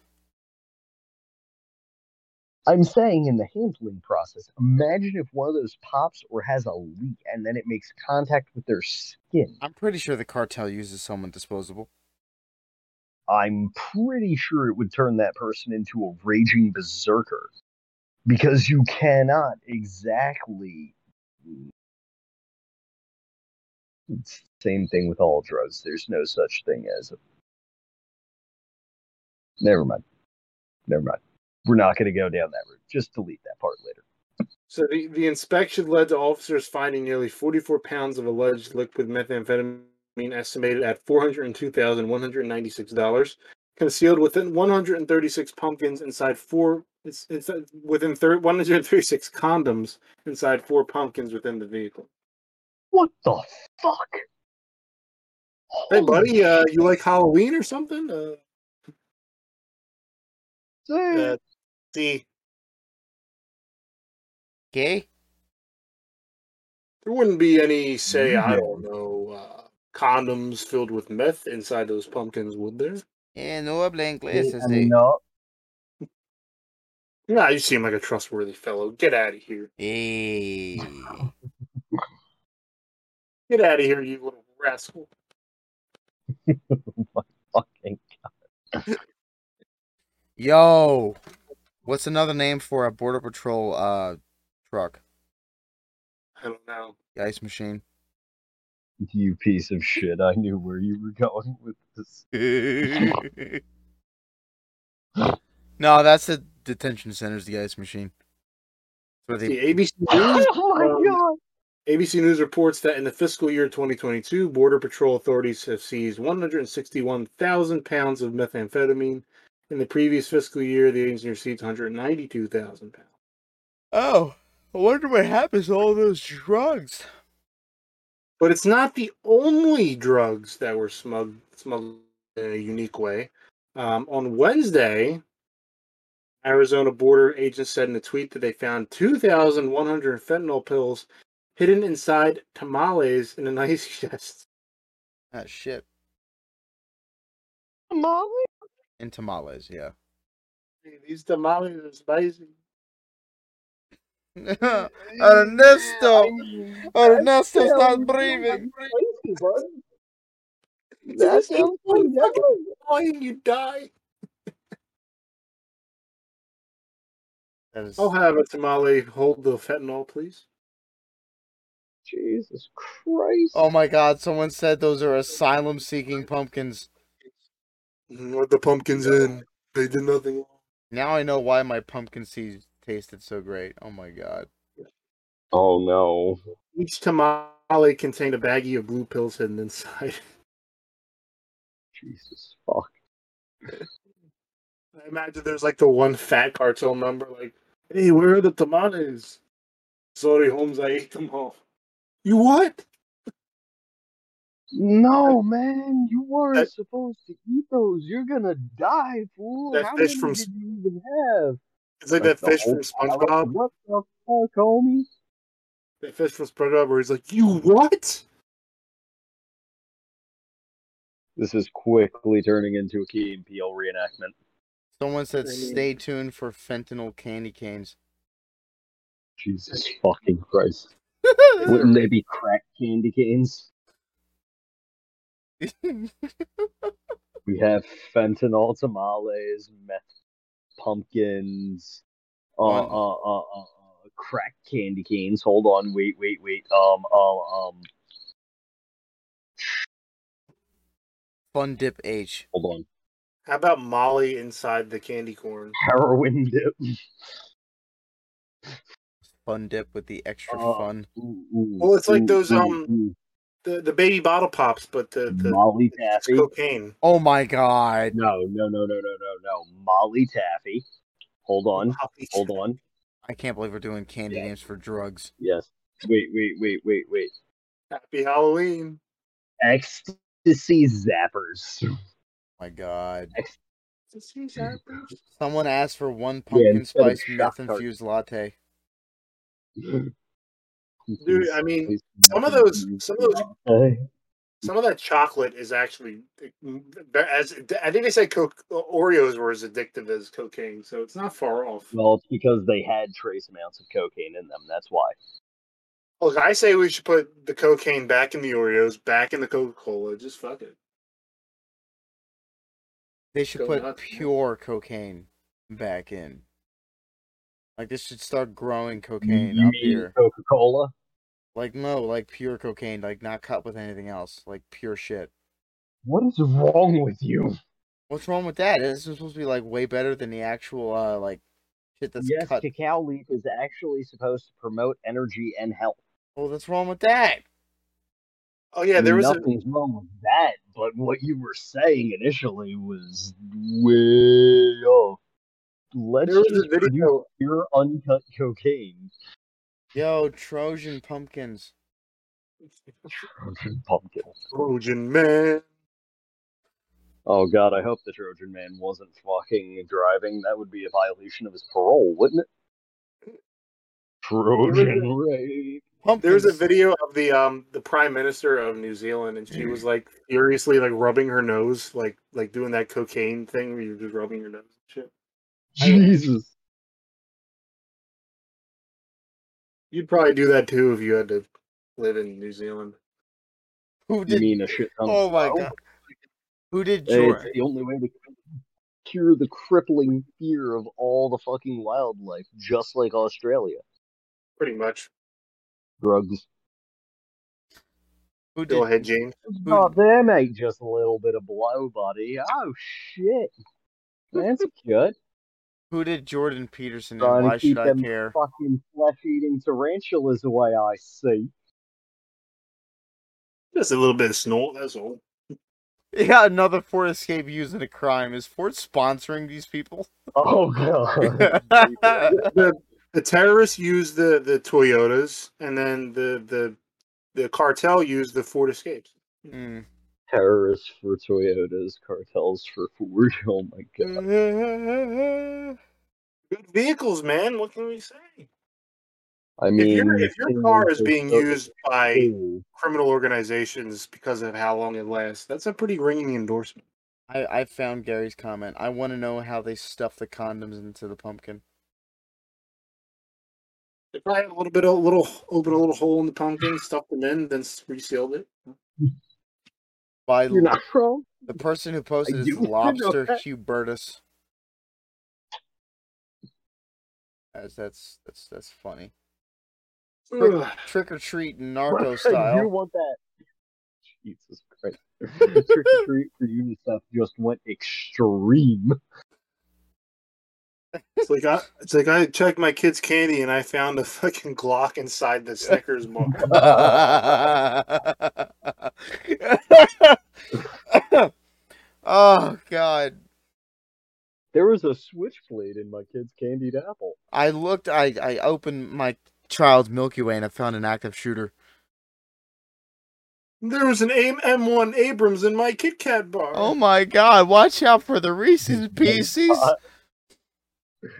I'm saying in the handling process, imagine if one of those pops or has a leak and then it makes contact with their skin. I'm pretty sure the cartel uses someone disposable. I'm pretty sure it would turn that person into a raging berserker. Because you cannot exactly... It's the same thing with all drugs. There's no such thing as a... Never mind. We're not going to go down that route. Just delete that part later. So the inspection led to officers finding nearly 44 pounds of alleged liquid methamphetamine estimated at $402,196, concealed within 136 pumpkins inside four... It's within 136 condoms inside four pumpkins within the vehicle. What the fuck? Hey, buddy, you like Halloween or something? See. Okay. There wouldn't be any, I don't know, condoms filled with meth inside those pumpkins, would there? Yeah, no habla inglés. No. Nah, you seem like a trustworthy fellow. Get out of here. Hey. Get out of here, you little rascal. Oh my fucking god. Yo. What's another name for a Border Patrol truck? I don't know. The ice machine. You piece of shit. I knew where you were going with this. No, that's the detention center's the ice machine. The ABC News. Oh my god! ABC News reports that in the fiscal year 2022, Border Patrol authorities have seized 161,000 pounds of methamphetamine. In the previous fiscal year, the agency received 192,000 pounds. Oh, I wonder what happens to all those drugs. But it's not the only drugs that were smuggled in a unique way. On Wednesday, Arizona border agents said in a tweet that they found 2,100 fentanyl pills hidden inside tamales in an ice chest. Ah, shit. Tamales? In tamales, yeah. Hey, these tamales are spicy. Ernesto, stop breathing. That's how fucking you die. I'll have a tamale. Hold the fentanyl, please. Jesus Christ. Oh my god, someone said those are asylum-seeking pumpkins. What the pumpkins in? They did nothing wrong. Now I know why my pumpkin seeds tasted so great. Oh my god. Oh no. Each tamale contained a baggie of blue pills hidden inside. Jesus fuck. I imagine there's like the one fat cartel member like, hey, where are the tamales? Sorry, Holmes, I ate them all. You what? No, man, you weren't supposed to eat those. You're gonna die, fool. That How fish many from... did you even have? It's like that fish from SpongeBob. What the fuck, homie? That fish from SpongeBob where he's like, you what? This is quickly turning into a Key and Peele reenactment. Someone said, stay tuned for fentanyl candy canes. Jesus fucking Christ. Wouldn't they be crack candy canes? We have fentanyl tamales, meth pumpkins, crack candy canes. Hold on, wait. Fun dip H. Hold on. How about Molly inside the candy corn? Heroin dip. Fun dip with the extra fun. Well, it's like those the baby bottle pops, but the Molly Taffy cocaine. Oh my god! No. Molly Taffy. Hold on. I can't believe we're doing candy games for drugs. Yes. Wait. Happy Halloween. Ecstasy zappers. Oh my god. Ecstasy zappers? Someone asked for one pumpkin spice meth-infused latte. Dude, I mean, some of that chocolate is actually as I think they said Oreos were as addictive as cocaine, so it's not far off. Well, it's because they had trace amounts of cocaine in them. That's why. Look, I say we should put the cocaine back in the Oreos, back in the Coca-Cola. Just fuck it. They should put pure cocaine back in. Like, this should start growing cocaine up here. Coca-Cola? Like, no, like pure cocaine, like not cut with anything else, like pure shit. What is wrong with you? What's wrong with that? This is supposed to be like way better than the actual, like, shit that's cut. Yes, cacao leaf is actually supposed to promote energy and health. Well, what's wrong with that? Oh, yeah, there was nothing's wrong with that, but what you were saying initially was way off. Let's do pure uncut cocaine. Yo, Trojan pumpkins. Trojan pumpkin. Trojan man. Oh god, I hope the Trojan man wasn't fucking driving. That would be a violation of his parole, wouldn't it? Trojan rape. There was a video of the Prime Minister of New Zealand, and she was like furiously like rubbing her nose, like doing that cocaine thing where you're just rubbing your nose and shit. Jesus. You'd probably do that too if you had to live in New Zealand. Who did? You mean a shit ton oh my god! Who did George? It's the only way to cure the crippling fear of all the fucking wildlife, just like Australia. Pretty much. Drugs. Who did? Go ahead, James. Not there, mate. Just a little bit of blow, buddy. Oh shit! That's good. Who did Jordan Peterson and why should I care? Fucking flesh-eating tarantulas the way I see. Just a little bit of snort, that's all. Yeah, another Ford Escape used in a crime. Is Ford sponsoring these people? Oh, God. The terrorists used the Toyotas, and then the cartel used the Ford Escapes. Mm. Terrorists for Toyotas, cartels for Ford. Oh my god! Good vehicles, man. What can we say? I mean, if your car is being used by criminal organizations because of how long it lasts, that's a pretty ringing endorsement. I found Gary's comment. I want to know how they stuff the condoms into the pumpkin. They probably had a little hole in the pumpkin, stuffed them in, then resealed it. You're not wrong. The person who posted is Lobster Hubertus. That's funny. Trick or treat narco style. You want that? Jesus Christ! Trick or treat for you stuff just went extreme. It's like I checked my kid's candy and I found a fucking Glock inside the Snickers bar. Oh god! There was a switchblade in my kid's candied apple. I looked. I opened my child's Milky Way and I found an active shooter. There was an M1 Abrams in my Kit Kat bar. Oh my god! Watch out for the Reese's Pieces.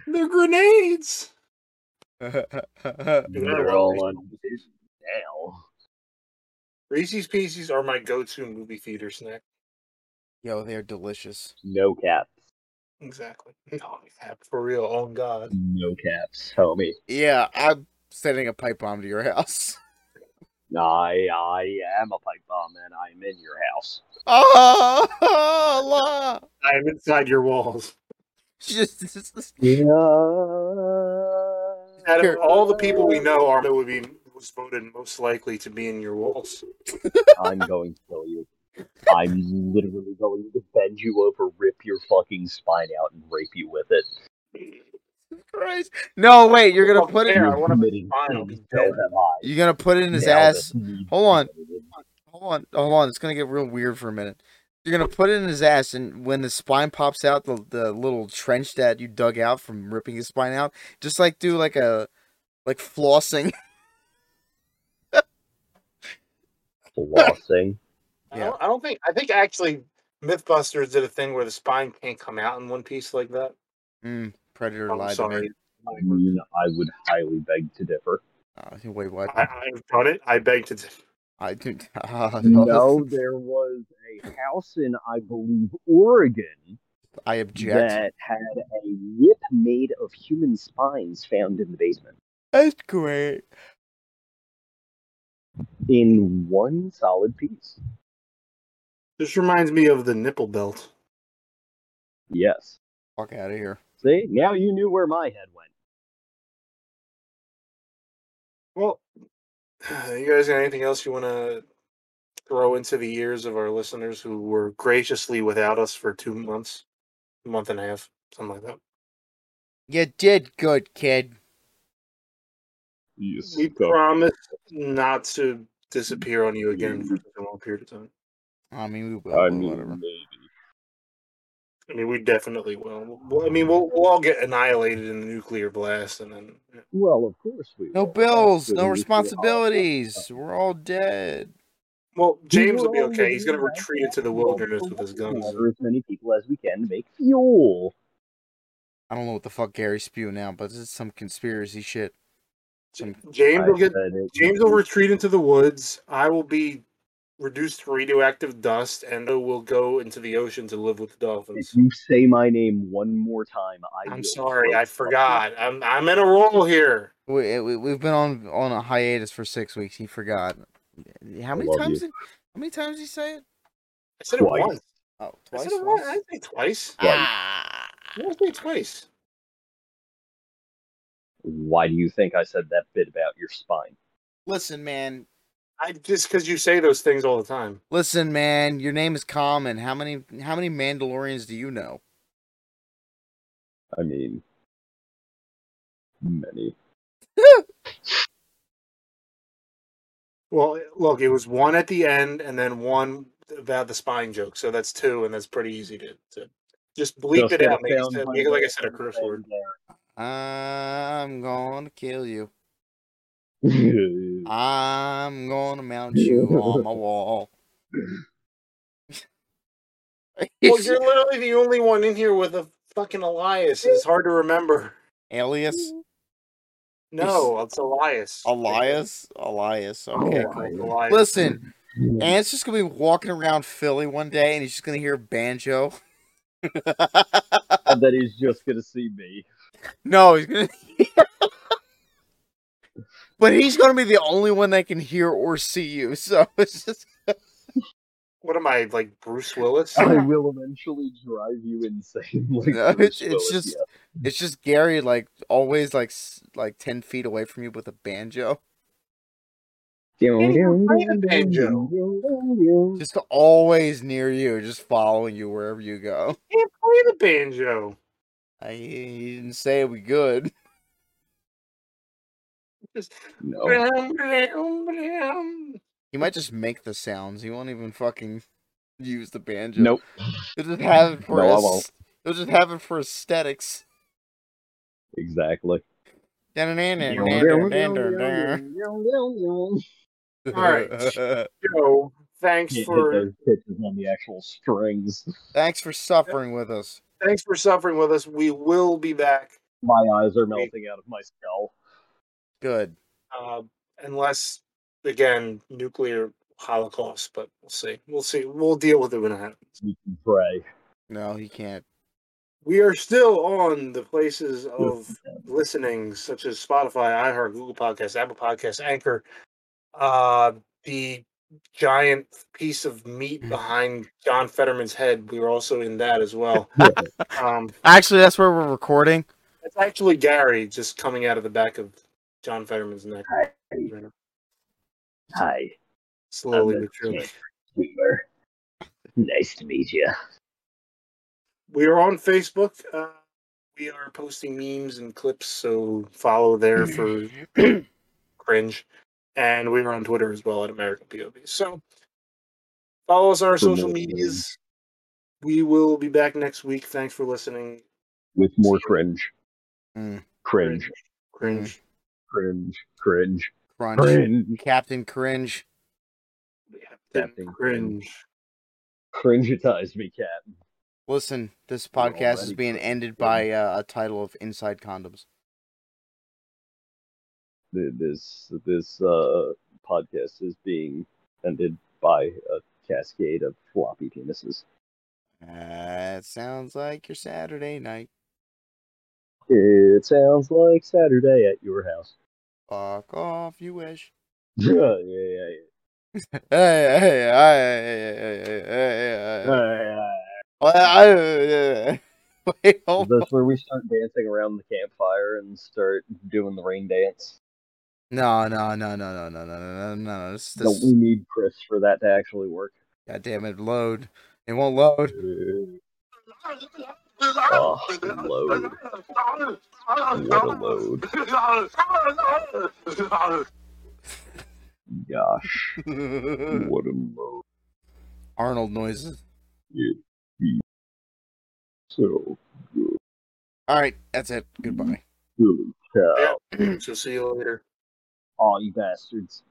They're grenades. They're all on now. Reese's Pieces are my go-to movie theater snack. Yo, they're delicious. No caps. Exactly. No caps for real. Oh god. No caps, homie. Yeah, I'm sending a pipe bomb to your house. I am a pipe bomb and I'm in your house. Oh, I'm inside your walls. Just out of all the people we know, Arno was voted most likely to be in your walls. I'm going to kill you. I'm literally going to bend you over, rip your fucking spine out, and rape you with it. Christ! No, wait, you're gonna put it. You're gonna put it in his ass. Hold on. It's gonna get real weird for a minute. You're going to put it in his ass, and when the spine pops out, the little trench that you dug out from ripping his spine out, just like do like a, like flossing. Flossing? Yeah. I think actually Mythbusters did a thing where the spine can't come out in one piece like that. Predator lied to me. I would highly beg to differ. Wait, what? I've done it. I beg to differ. I do. No, there was a house in, I believe, Oregon. I object. That had a whip made of human spines found in the basement. That's great. In one solid piece. This reminds me of the nipple belt. Yes. Fuck out of here. See, now you knew where my head went. Well. You guys got anything else you want to throw into the ears of our listeners who were graciously without us for 2 months, a month and a half, something like that? You did good, kid. Yes, we promise not to disappear on you again for a long period of time. I mean, we will. I mean, whatever. Maybe. I mean, we definitely will. I mean, we'll all get annihilated in the nuclear blast, and then... Yeah. Well, of course we will. No bills, no responsibilities. We're all dead. Well, James will be okay. He's going to retreat into the wilderness with his guns. We'll gather as many people as we can to make fuel. I don't know what the fuck Gary's spewing now, but this is some conspiracy shit. James will retreat into the woods. I will be... reduced radioactive dust, and will go into the ocean to live with the dolphins. If you say my name one more time, I'm sorry, I forgot. I'm in a roll here. We've been on a hiatus for 6 weeks. He forgot. How many times did he say it? I said twice. It once. Oh, twice. I didn't say twice. I didn't say twice. Why do you think I said that bit about your spine? Listen, man. Just because you say those things all the time. Listen, man, your name is common. How many Mandalorians do you know? I mean, many. Well, look, it was one at the end, and then one about the spine joke. So that's two, and that's pretty easy to just bleep just it out. Make it like I said, a curse word. I'm going to kill you. I'm gonna mount you on my wall. Well, you're literally the only one in here with a fucking alias. It's hard to remember. Alias? No, it's Elias. Elias. Okay, cool. Elias. Listen, Ant's just gonna be walking around Philly one day, and he's just gonna hear banjo. And then he's just gonna see me. No, he's gonna. But he's going to be the only one that can hear or see you, so it's just... What am I, like Bruce Willis? I will eventually drive you insane. It's just Gary, like, always, like 10 feet away from you with a banjo. Banjo. Just always near you, just following you wherever you go. You can't play the banjo. He didn't say we good. Just, no. He might just make the sounds. He won't even fucking use the banjo. Nope. He'll just have it for aesthetics. Exactly. Alright. Joe, thanks for pitches on the actual strings. Thanks for suffering with us. We will be back. My eyes are melting out of my skull. Good. Unless, again, nuclear holocaust, but we'll see. We'll deal with it when it happens. You can pray. No, he can't. We are still on the places of listening, such as Spotify, iHeart, Google Podcasts, Apple Podcasts, Anchor. The giant piece of meat behind John Fetterman's head, we were also in that as well. Actually, that's where we're recording. It's actually Gary just coming out of the back of John Fetterman's neck. Hi. Slowly but surely. Nice to meet you. We are on Facebook. We are posting memes and clips, so follow there for cringe. And we are on Twitter as well at American POV. So follow us on our social medias. We will be back next week. Thanks for listening. With more cringe. Mm. Cringe. Cringe. Cringe. Cringe. Cringe. Cringe. Captain Cringe. Captain Cringe. Cringetized me, Captain. Listen, this podcast is being ended by a title of Inside Condoms. This podcast is being ended by a cascade of floppy penises. It sounds like your Saturday night. It sounds like Saturday at your house. Fuck off, you wish. Yeah. Hey. Wait, that's where we start dancing around the campfire and start doing the rain dance. No. This... We need Chris for that to actually work. God damn it, load. It won't load. Oh, load. What a load. Gosh. What a load. Arnold noises. Yeah. So good. Alright, that's it. Goodbye. Good. So see you later. Aw, you bastards.